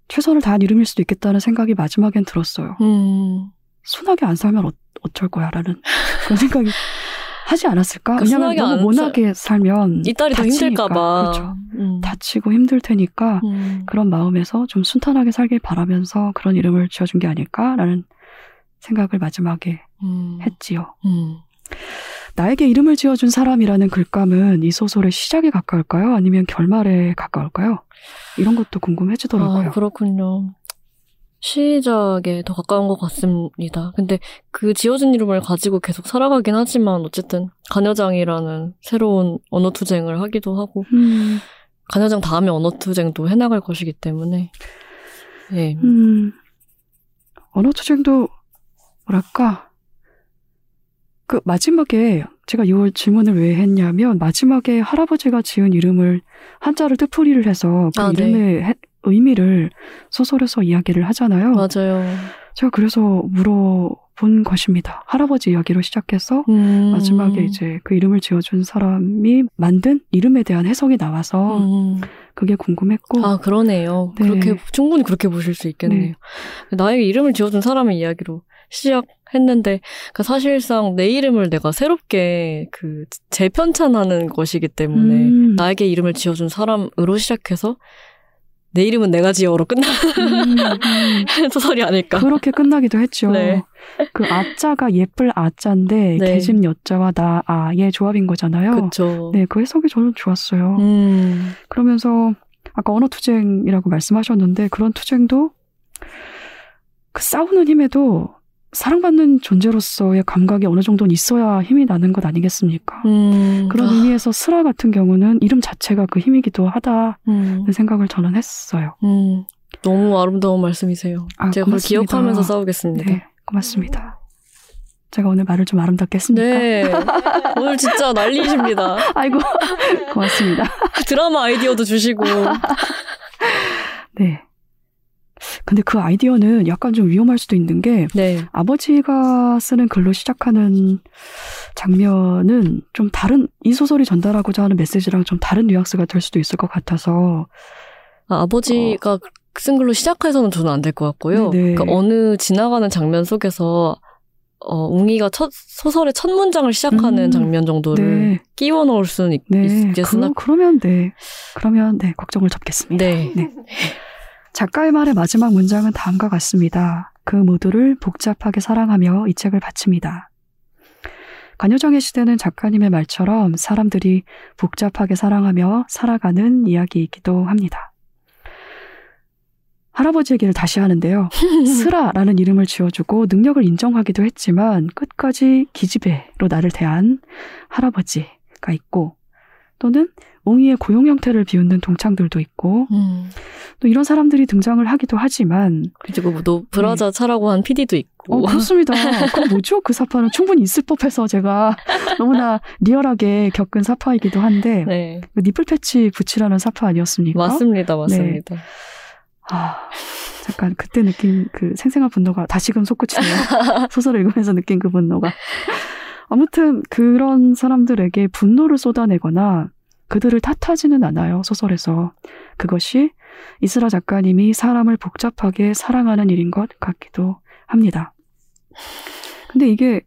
최선을 다한 이름일 수도 있겠다는 생각이 마지막엔 들었어요. 음. 순하게 안 살면 어, 어쩔 거야라는 그런 생각이 하지 않았을까? 그러니까 왜냐하면 너무 안 모나게 살... 살면 이 딸이 더 힘들까 봐. 그렇죠. 음. 다치고 힘들 테니까 음. 그런 마음에서 좀 순탄하게 살길 바라면서 그런 이름을 지어준 게 아닐까라는 생각을 마지막에 음. 했지요. 음. 나에게 이름을 지어준 사람이라는 글감은 이 소설의 시작에 가까울까요? 아니면 결말에 가까울까요? 이런 것도 궁금해지더라고요. 아, 그렇군요. 시작에 더 가까운 것 같습니다. 근데 그 지어준 이름을 가지고 계속 살아가긴 하지만 어쨌든 가녀장이라는 새로운 언어투쟁을 하기도 하고 음. 가녀장 다음에 언어투쟁도 해나갈 것이기 때문에. 예. 음, 언어투쟁도 뭐랄까 그 마지막에 제가 이 질문을 왜 했냐면 마지막에 할아버지가 지은 이름을 한자를 뜻풀이를 해서 그 아, 이름의 네. 해, 의미를 소설에서 이야기를 하잖아요. 맞아요. 제가 그래서 물어본 것입니다. 할아버지 이야기로 시작해서 음. 마지막에 이제 그 이름을 지어준 사람이 만든 이름에 대한 해석이 나와서 음. 그게 궁금했고. 아, 그러네요. 네. 그렇게 충분히 그렇게 보실 수 있겠네요. 네. 나에게 이름을 지어준 사람의 이야기로 시작했는데, 그러니까 사실상 내 이름을 내가 새롭게 그 재편찬하는 것이기 때문에 음. 나에게 이름을 지어준 사람으로 시작해서 내 이름은 내가 지어로 끝나는 음. 소설이 아닐까. 그렇게 끝나기도 했죠. 네. 그 아자가 예쁠 아자인데 네. 계집 여자와 나 아의 조합인 거잖아요. 그렇죠. 네, 그 해석이 저는 좋았어요. 음. 그러면서 아까 언어투쟁이라고 말씀하셨는데 그런 투쟁도 그 싸우는 힘에도 사랑받는 존재로서의 감각이 어느 정도는 있어야 힘이 나는 것 아니겠습니까? 음, 그런 아. 의미에서 슬아 같은 경우는 이름 자체가 그 힘이기도 하다는 음. 생각을 저는 했어요. 음, 너무 아름다운 말씀이세요. 아, 제가 그걸 기억하면서 싸우겠습니다. 네, 고맙습니다. 제가 오늘 말을 좀 아름답게 했습니까? 네. 오늘 진짜 난리십니다. 아이고, 고맙습니다. 드라마 아이디어도 주시고. 네. 근데 그 아이디어는 약간 좀 위험할 수도 있는 게 네. 아버지가 쓰는 글로 시작하는 장면은 좀 다른 이 소설이 전달하고자 하는 메시지랑 좀 다른 뉘앙스가 될 수도 있을 것 같아서 아, 아버지가 어. 쓴 글로 시작해서는 저는 안 될 것 같고요. 그러니까 어느 지나가는 장면 속에서 어, 웅이가 첫, 소설의 첫 문장을 시작하는 음, 장면 정도를 네. 끼워 넣을 수는 있, 네. 있겠으나 그러, 그러면 네. 그러면 네. 걱정을 접겠습니다. 네. 네. 작가의 말의 마지막 문장은 다음과 같습니다. 그 모두를 복잡하게 사랑하며 이 책을 바칩니다. 가녀장의 시대는 작가님의 말처럼 사람들이 복잡하게 사랑하며 살아가는 이야기이기도 합니다. 할아버지 얘기를 다시 하는데요. 슬아라는 이름을 지어주고 능력을 인정하기도 했지만 끝까지 기집애로 나를 대한 할아버지가 있고 또는 웅이의 고용 형태를 비웃는 동창들도 있고 음. 또 이런 사람들이 등장을 하기도 하지만 그리고 또 브라자 네. 차라고 한 피디도 있고 어, 그렇습니다. 그건 뭐죠? 그 사파는 충분히 있을 법해서 제가 너무나 리얼하게 겪은 사파이기도 한데 네. 니플 패치 붙이라는 사파 아니었습니까? 맞습니다. 맞습니다. 네. 아, 잠깐 그때 느낀 그 생생한 분노가 다시금 솟구치네요. 소설을 읽으면서 느낀 그 분노가 아무튼 그런 사람들에게 분노를 쏟아내거나 그들을 탓하지는 않아요. 소설에서. 그것이 이슬아 작가님이 사람을 복잡하게 사랑하는 일인 것 같기도 합니다. 근데 이게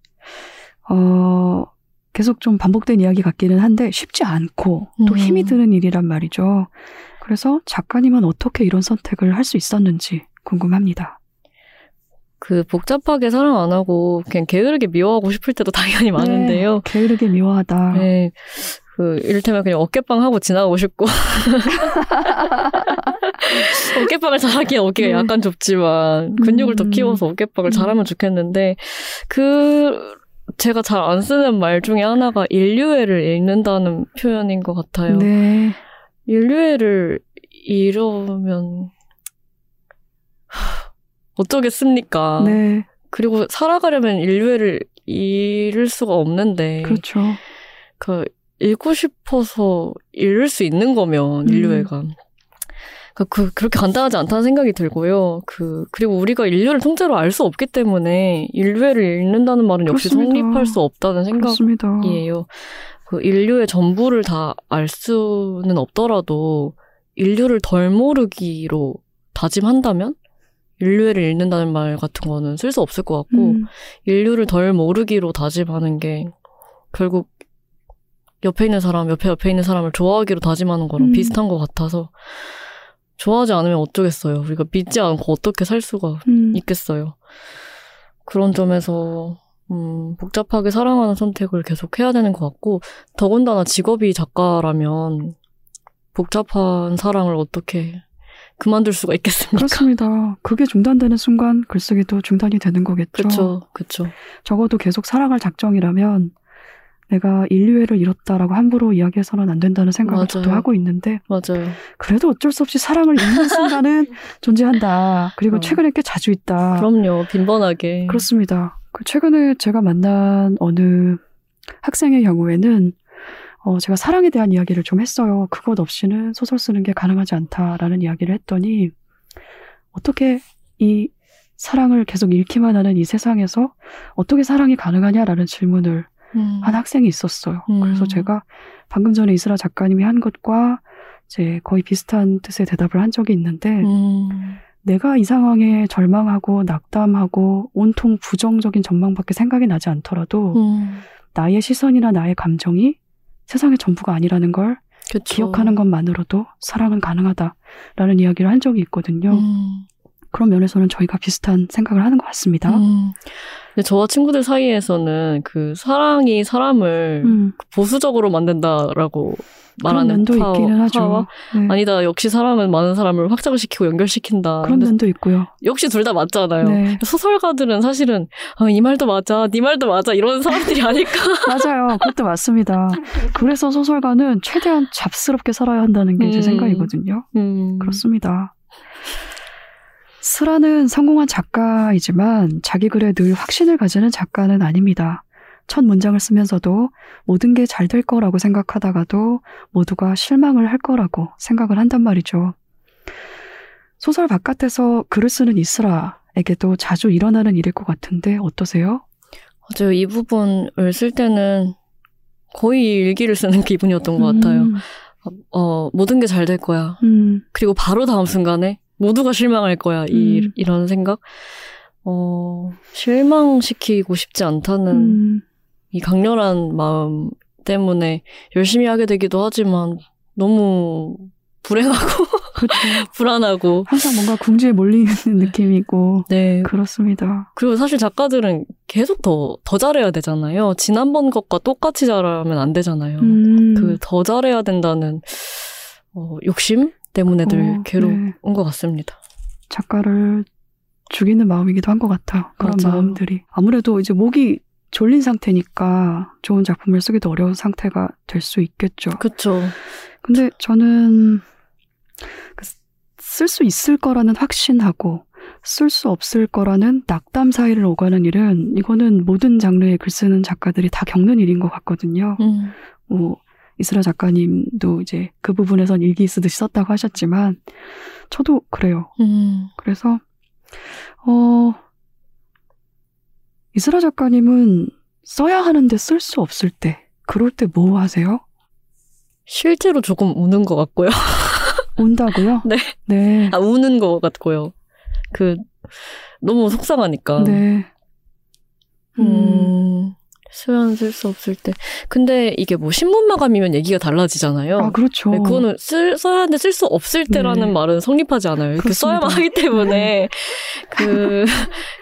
어, 계속 좀 반복된 이야기 같기는 한데 쉽지 않고 또 힘이 드는 일이란 말이죠. 그래서 작가님은 어떻게 이런 선택을 할 수 있었는지 궁금합니다. 그 복잡하게 사랑 안 하고 그냥 게으르게 미워하고 싶을 때도 당연히 많은데요. 네, 게으르게 미워하다. 네. 그, 이를테면 그냥 어깨빵 하고 지나가고 싶고. 어깨빵을 잘하기엔 어깨가 네. 약간 좁지만, 근육을 음. 더 키워서 어깨빵을 음. 잘하면 좋겠는데, 그, 제가 잘 안 쓰는 말 중에 하나가 인류애를 잃는다는 표현인 것 같아요. 네. 인류애를 잃으면, 어쩌겠습니까? 네. 그리고 살아가려면 인류애를 잃을 수가 없는데. 그렇죠. 그, 읽고 싶어서 읽을 수 있는 거면 인류애가 음. 그 그렇게 간단하지 않다는 생각이 들고요. 그 그리고 우리가 인류를 통째로 알 수 없기 때문에 인류애를 읽는다는 말은 역시 그렇습니다. 성립할 수 없다는 생각이에요. 그 인류의 전부를 다 알 수는 없더라도 인류를 덜 모르기로 다짐한다면 인류애를 읽는다는 말 같은 거는 쓸 수 없을 것 같고 음. 인류를 덜 모르기로 다짐하는 게 결국 옆에 있는 사람, 옆에 옆에 있는 사람을 좋아하기로 다짐하는 거랑 음. 비슷한 것 같아서 좋아하지 않으면 어쩌겠어요. 우리가 믿지 않고 어떻게 살 수가 음. 있겠어요. 그런 점에서 음, 복잡하게 사랑하는 선택을 계속 해야 되는 것 같고 더군다나 직업이 작가라면 복잡한 사랑을 어떻게 그만둘 수가 있겠습니까? 그렇습니다. 그게 중단되는 순간 글쓰기도 중단이 되는 거겠죠. 그렇죠. 그렇죠. 적어도 계속 살아갈 작정이라면 내가 인류애를 잃었다라고 함부로 이야기해서는 안 된다는 생각을 저도 하고 있는데 맞아요. 그래도 어쩔 수 없이 사랑을 잃는 순간은 존재한다. 그리고 어. 최근에 꽤 자주 있다. 그럼요. 빈번하게. 그렇습니다. 최근에 제가 만난 어느 학생의 경우에는 어, 제가 사랑에 대한 이야기를 좀 했어요. 그것 없이는 소설 쓰는 게 가능하지 않다라는 이야기를 했더니 어떻게 이 사랑을 계속 잃기만 하는 이 세상에서 어떻게 사랑이 가능하냐라는 질문을 음. 한 학생이 있었어요. 음. 그래서 제가 방금 전에 이슬아 작가님이 한 것과 이제 거의 비슷한 뜻의 대답을 한 적이 있는데 음. 내가 이 상황에 절망하고 낙담하고 온통 부정적인 전망밖에 생각이 나지 않더라도 음. 나의 시선이나 나의 감정이 세상의 전부가 아니라는 걸 그쵸. 기억하는 것만으로도 사랑은 가능하다라는 이야기를 한 적이 있거든요. 음. 그런 면에서는 저희가 비슷한 생각을 하는 것 같습니다. 음. 근데 저와 친구들 사이에서는 그 사랑이 사람을 음. 보수적으로 만든다라고 말하는 그런 면도 파워, 있기는 하죠. 네. 아니다. 역시 사람은 많은 사람을 확장시키고 연결시킨다. 그런 면도 있고요. 역시 둘 다 맞잖아요. 네. 소설가들은 사실은 아, 이 말도 맞아, 네 말도 맞아 이런 사람들이 아닐까. 맞아요. 그것도 맞습니다. 그래서 소설가는 최대한 잡스럽게 살아야 한다는 게 제 음. 생각이거든요. 음. 그렇습니다. 슬아는 성공한 작가이지만 자기 글에 늘 확신을 가지는 작가는 아닙니다. 첫 문장을 쓰면서도 모든 게 잘 될 거라고 생각하다가도 모두가 실망을 할 거라고 생각을 한단 말이죠. 소설 바깥에서 글을 쓰는 이슬아에게도 자주 일어나는 일일 것 같은데 어떠세요? 맞아요. 이 부분을 쓸 때는 거의 일기를 쓰는 기분이었던 것 같아요. 음. 어, 모든 게 잘 될 거야. 음. 그리고 바로 다음 순간에 모두가 실망할 거야. 이, 음. 이런 생각. 어, 실망시키고 싶지 않다는 음. 이 강렬한 마음 때문에 열심히 하게 되기도 하지만 너무 불행하고 불안하고 항상 뭔가 궁지에 몰리는 느낌이고 네. 그렇습니다. 그리고 사실 작가들은 계속 더, 더 잘해야 되잖아요. 지난번 것과 똑같이 잘하면 안 되잖아요. 음. 그 더 잘해야 된다는 어, 욕심? 때문에 늘 어, 괴로운 네. 것 같습니다. 작가를 죽이는 마음이기도 한 것 같아요. 그런 맞아. 마음들이. 아무래도 이제 목이 졸린 상태니까 좋은 작품을 쓰기도 어려운 상태가 될 수 있겠죠. 그렇죠. 근데 저는 쓸 수 있을 거라는 확신하고 쓸 수 없을 거라는 낙담 사이를 오가는 일은 이거는 모든 장르의 글 쓰는 작가들이 다 겪는 일인 것 같거든요. 음. 뭐 이슬아 작가님도 이제 그 부분에선 일기 쓰듯이 썼다고 하셨지만 저도 그래요. 음. 그래서 어, 이슬아 작가님은 써야 하는데 쓸 수 없을 때 그럴 때 뭐 하세요? 실제로 조금 우는 것 같고요. 운다고요? 네. 네. 아, 우는 것 같고요. 그 너무 속상하니까. 네. 음. 음. 수연 쓸 수 없을 때. 근데 이게 뭐 신문 마감이면 얘기가 달라지잖아요. 아, 그렇죠. 네, 그거는 쓸, 써야 하는데 쓸 수 없을 때라는 네. 말은 성립하지 않아요. 이렇게 그렇습니다. 써야만 하기 때문에. 네. 그,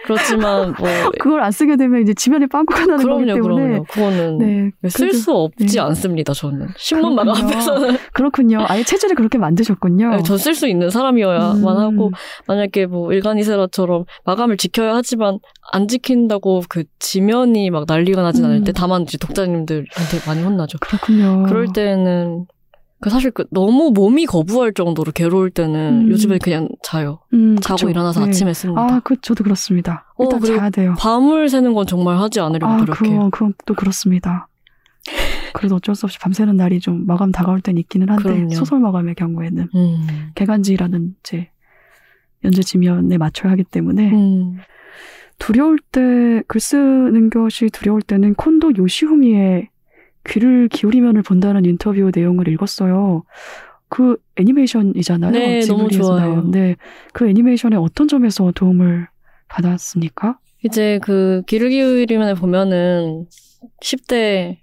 그렇지만 뭐. 그걸 안 쓰게 되면 이제 지면에 빵꾸가 나는 그럼요, 거기 때문에. 그럼요, 그럼요. 그거는 네, 쓸 수 없지 네. 않습니다, 저는. 신문 그렇군요. 마감 앞에서는. 그렇군요. 아예 체질을 그렇게 만드셨군요. 네, 저 쓸 수 있는 사람이어야만 음. 하고, 만약에 뭐 일간이세라처럼 마감을 지켜야 하지만 안 지킨다고 그 지면이 막 난리가 나지 않을 음. 때 다만 이제 독자님들한테 많이 혼나죠. 그렇군요. 그럴 때는 그 사실 그 너무 몸이 거부할 정도로 괴로울 때는 음. 요즘에 그냥 자요. 음, 자고 그쵸. 일어나서 네. 아침에 씁니다. 아, 그 저도 그렇습니다. 어, 일단 자야 돼요. 밤을 새는 건 정말 하지 않으려고 아, 노력해요. 그럼, 그럼 또 그렇습니다. 그래도 어쩔 수 없이 밤새는 날이 좀 마감 다가올 땐 있기는 한데 그럼요. 소설 마감의 경우에는 음. 개간지라는 이제 연재 지면에 맞춰야 하기 때문에 음. 두려울 때, 글 쓰는 것이 두려울 때는 콘도 요시후미의 귀를 기울이면을 본다는 인터뷰 내용을 읽었어요. 그 애니메이션이잖아요. 네, 너무 좋아요. 네, 그 애니메이션의 어떤 점에서 도움을 받았습니까? 이제 그 귀를 기울이면을 보면은 십 대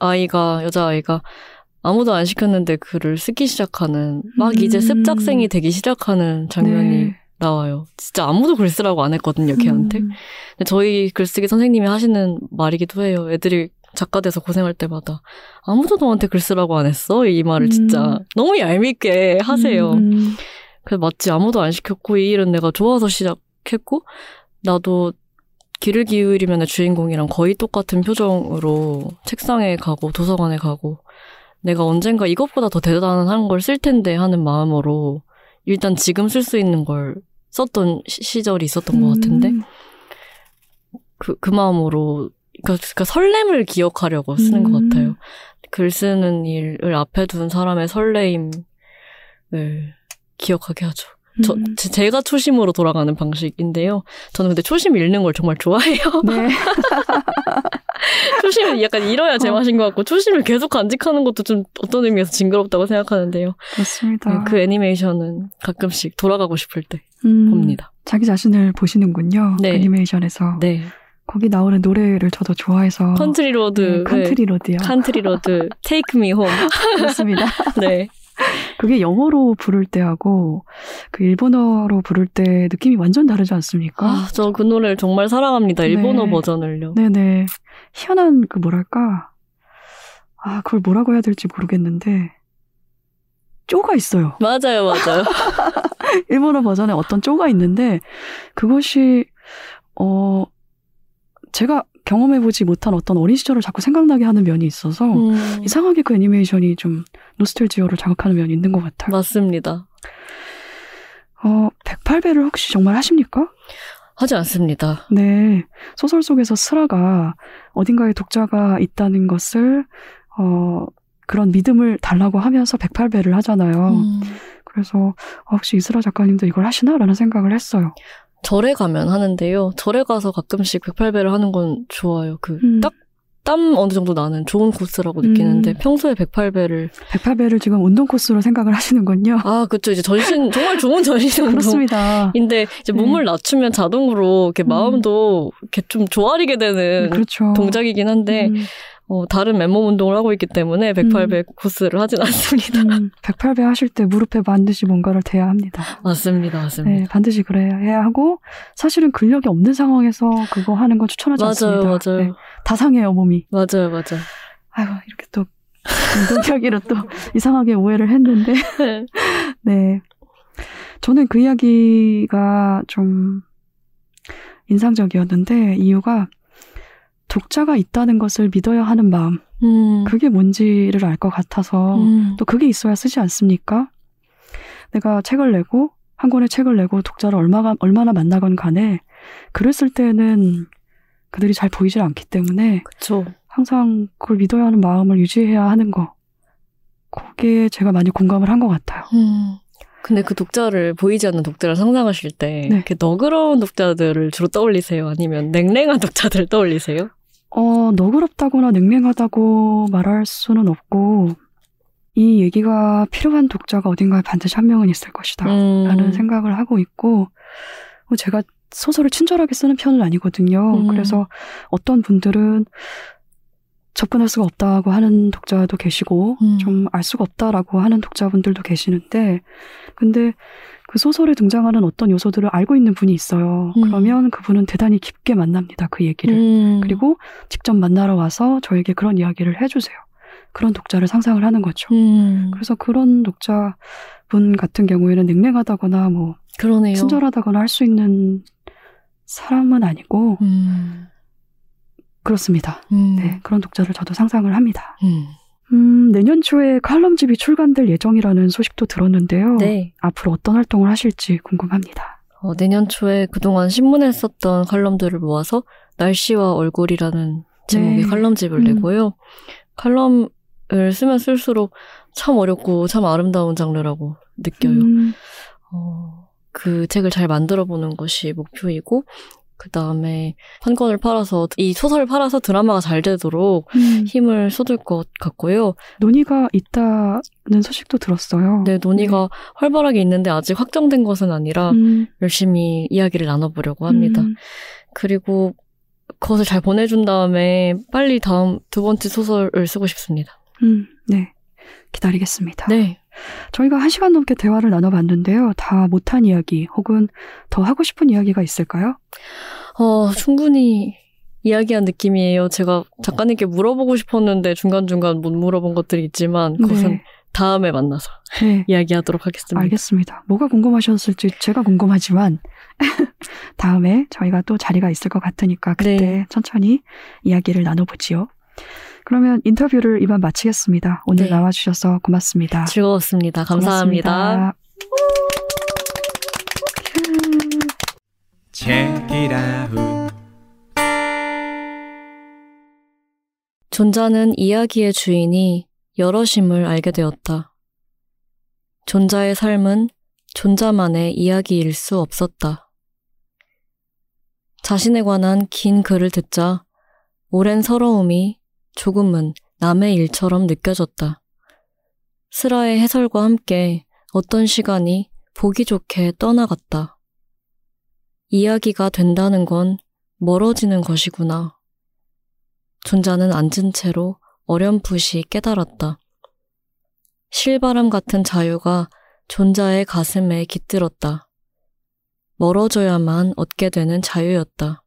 아이가, 여자아이가 아무도 안 시켰는데 글을 쓰기 시작하는, 막 음. 이제 습작생이 되기 시작하는 장면이 네. 나와요. 진짜 아무도 글 쓰라고 안 했거든요, 걔한테. 음. 근데 저희 글쓰기 선생님이 하시는 말이기도 해요. 애들이 작가 돼서 고생할 때마다 아무도 너한테 글 쓰라고 안 했어? 이 말을 음. 진짜 너무 얄밉게 하세요. 음. 그래서 마치 아무도 안 시켰고 이 일은 내가 좋아서 시작했고 나도 귀를 기울이면 주인공이랑 거의 똑같은 표정으로 책상에 가고 도서관에 가고 내가 언젠가 이것보다 더 대단한 걸 쓸 텐데 하는 마음으로 일단 지금 쓸 수 있는 걸 썼던 시, 시절이 있었던 음. 것 같은데 그, 그 마음으로 그러니까, 그러니까 설렘을 기억하려고 쓰는 음. 것 같아요. 글 쓰는 일을 앞에 둔 사람의 설레임을 기억하게 하죠. 저, 제, 제가 초심으로 돌아가는 방식인데요. 저는 근데 초심 잃는 걸 정말 좋아해요. 네. 초심을 약간 잃어야 제맛인 것 같고 초심을 계속 간직하는 것도 좀 어떤 의미에서 징그럽다고 생각하는데요. 맞습니다. 그 애니메이션은 가끔씩 돌아가고 싶을 때 음, 봅니다. 자기 자신을 보시는군요. 네. 그 애니메이션에서. 네. 거기 나오는 노래를 저도 좋아해서 컨트리로드. 네, 컨트리로드요. 네, 컨트리로드. Take me home. 맞습니다. 네. 그게 영어로 부를 때하고 그 일본어로 부를 때 느낌이 완전 다르지 않습니까? 아, 저 그 노래를 정말 사랑합니다. 일본어 네. 버전을요. 네네. 희한한 그 뭐랄까 아 그걸 뭐라고 해야 될지 모르겠는데 쪼가 있어요. 맞아요, 맞아요. 일본어 버전에 어떤 쪼가 있는데 그것이 어 제가 경험해보지 못한 어떤 어린 시절을 자꾸 생각나게 하는 면이 있어서 음. 이상하게 그 애니메이션이 좀 노스텔지어를 자극하는 면이 있는 것 같아요. 맞습니다. 어, 백팔 배를 혹시 정말 하십니까? 하지 않습니다. 네. 소설 속에서 슬아가 어딘가에 독자가 있다는 것을 어, 그런 믿음을 달라고 하면서 백팔 배를 하잖아요. 음. 그래서 혹시 이슬아 작가님도 이걸 하시나라는 생각을 했어요. 절에 가면 하는데요. 절에 가서 가끔씩 백팔 배를 하는 건 좋아요. 그, 음. 딱, 땀 어느 정도 나는 좋은 코스라고 느끼는데, 음. 평소에 백팔 배를. 백팔 배를 지금 운동 코스로 생각을 하시는군요. 아, 그쵸. 이제 전신, 정말 좋은 전신 운동. 그렇습니다. 근데 이제 몸을 네. 낮추면 자동으로 이렇게 마음도 음. 이렇게 좀 조아리게 되는. 그렇죠. 동작이긴 한데, 음. 어, 다른 맨몸 운동을 하고 있기 때문에 백팔 배 음. 코스를 하진 않습니다. 음, 백팔 배 하실 때 무릎에 반드시 뭔가를 대야 합니다. 맞습니다. 맞습니다. 네, 반드시 그래야 해야 하고 사실은 근력이 없는 상황에서 그거 하는 건 추천하지 맞아요, 않습니다. 맞아요. 맞아요. 네, 다 상해요. 몸이. 맞아요. 맞아요. 아이고 이렇게 또 운동 이야기로 또 이상하게 오해를 했는데 네, 저는 그 이야기가 좀 인상적이었는데 이유가 독자가 있다는 것을 믿어야 하는 마음. 음. 그게 뭔지를 알 것 같아서 음. 또 그게 있어야 쓰지 않습니까? 내가 책을 내고 한 권의 책을 내고 독자를 얼마가, 얼마나 만나건 간에 글을 쓸 때는 그들이 잘 보이질 않기 때문에 그쵸. 항상 그걸 믿어야 하는 마음을 유지해야 하는 거. 그게 제가 많이 공감을 한 것 같아요. 음. 근데 그 독자를 보이지 않는 독자를 상상하실 때 네. 이렇게 너그러운 독자들을 주로 떠올리세요? 아니면 냉랭한 독자들을 떠올리세요? 어, 너그럽다거나 냉랭하다고 말할 수는 없고 이 얘기가 필요한 독자가 어딘가에 반드시 한 명은 있을 것이다 음. 라는 생각을 하고 있고 제가 소설을 친절하게 쓰는 편은 아니거든요. 음. 그래서 어떤 분들은 접근할 수가 없다고 하는 독자도 계시고 음. 좀 알 수가 없다라고 하는 독자분들도 계시는데 근데 그 소설에 등장하는 어떤 요소들을 알고 있는 분이 있어요. 음. 그러면 그분은 대단히 깊게 만납니다. 그 얘기를. 음. 그리고 직접 만나러 와서 저에게 그런 이야기를 해주세요. 그런 독자를 상상을 하는 거죠. 음. 그래서 그런 독자분 같은 경우에는 냉랭하다거나 뭐 그러네요. 친절하다거나 할 수 있는 사람은 아니고 음. 그렇습니다. 음. 네, 그런 독자를 저도 상상을 합니다. 음. 음, 내년 초에 칼럼집이 출간될 예정이라는 소식도 들었는데요. 네. 앞으로 어떤 활동을 하실지 궁금합니다. 어, 내년 초에 그동안 신문에 썼던 칼럼들을 모아서 날씨와 얼굴이라는 제목의 네. 칼럼집을 음. 내고요. 칼럼을 쓰면 쓸수록 참 어렵고 참 아름다운 장르라고 느껴요. 음. 어, 그 책을 잘 만들어보는 것이 목표이고 그 다음에 판권을 팔아서 이 소설을 팔아서 드라마가 잘 되도록 음. 힘을 쏟을 것 같고요. 논의가 있다는 소식도 들었어요. 네. 논의가 네. 활발하게 있는데 아직 확정된 것은 아니라 음. 열심히 이야기를 나눠보려고 합니다. 음. 그리고 그것을 잘 보내준 다음에 빨리 다음 두 번째 소설을 쓰고 싶습니다. 음, 네. 기다리겠습니다. 네. 저희가 한 시간 넘게 대화를 나눠봤는데요. 다 못한 이야기 혹은 더 하고 싶은 이야기가 있을까요? 어, 충분히 이야기한 느낌이에요. 제가 작가님께 물어보고 싶었는데 중간중간 못 물어본 것들이 있지만 그것은 네. 다음에 만나서 네. 이야기하도록 하겠습니다. 알겠습니다. 뭐가 궁금하셨을지 제가 궁금하지만 다음에 저희가 또 자리가 있을 것 같으니까 그때 네. 천천히 이야기를 나눠보지요. 그러면 인터뷰를 이만 마치겠습니다. 오늘 네. 나와주셔서 고맙습니다. 즐거웠습니다. 감사합니다. 고맙습니다. 존자는 이야기의 주인이 여럿임을 알게 되었다. 존자의 삶은 존자만의 이야기일 수 없었다. 자신에 관한 긴 글을 듣자 오랜 서러움이 조금은 남의 일처럼 느껴졌다. 슬아의 해설과 함께 어떤 시간이 보기 좋게 떠나갔다. 이야기가 된다는 건 멀어지는 것이구나. 존자는 앉은 채로 어렴풋이 깨달았다. 실바람 같은 자유가 존자의 가슴에 깃들었다. 멀어져야만 얻게 되는 자유였다.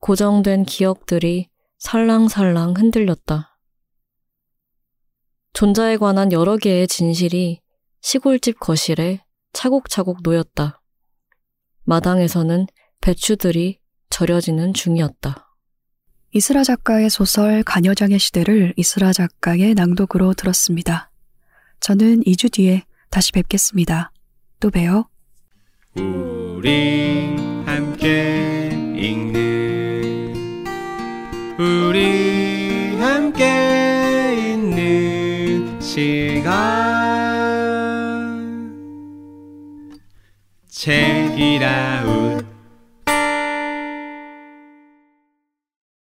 고정된 기억들이 살랑살랑 흔들렸다. 존자에 관한 여러 개의 진실이 시골집 거실에 차곡차곡 놓였다. 마당에서는 배추들이 절여지는 중이었다. 이슬아 작가의 소설 가녀장의 시대를 이슬아 작가의 낭독으로 들었습니다. 저는 이 주 뒤에 다시 뵙겠습니다. 또 봬요. 우리 함께 읽는 우리 함께 읽는 시간 책이라운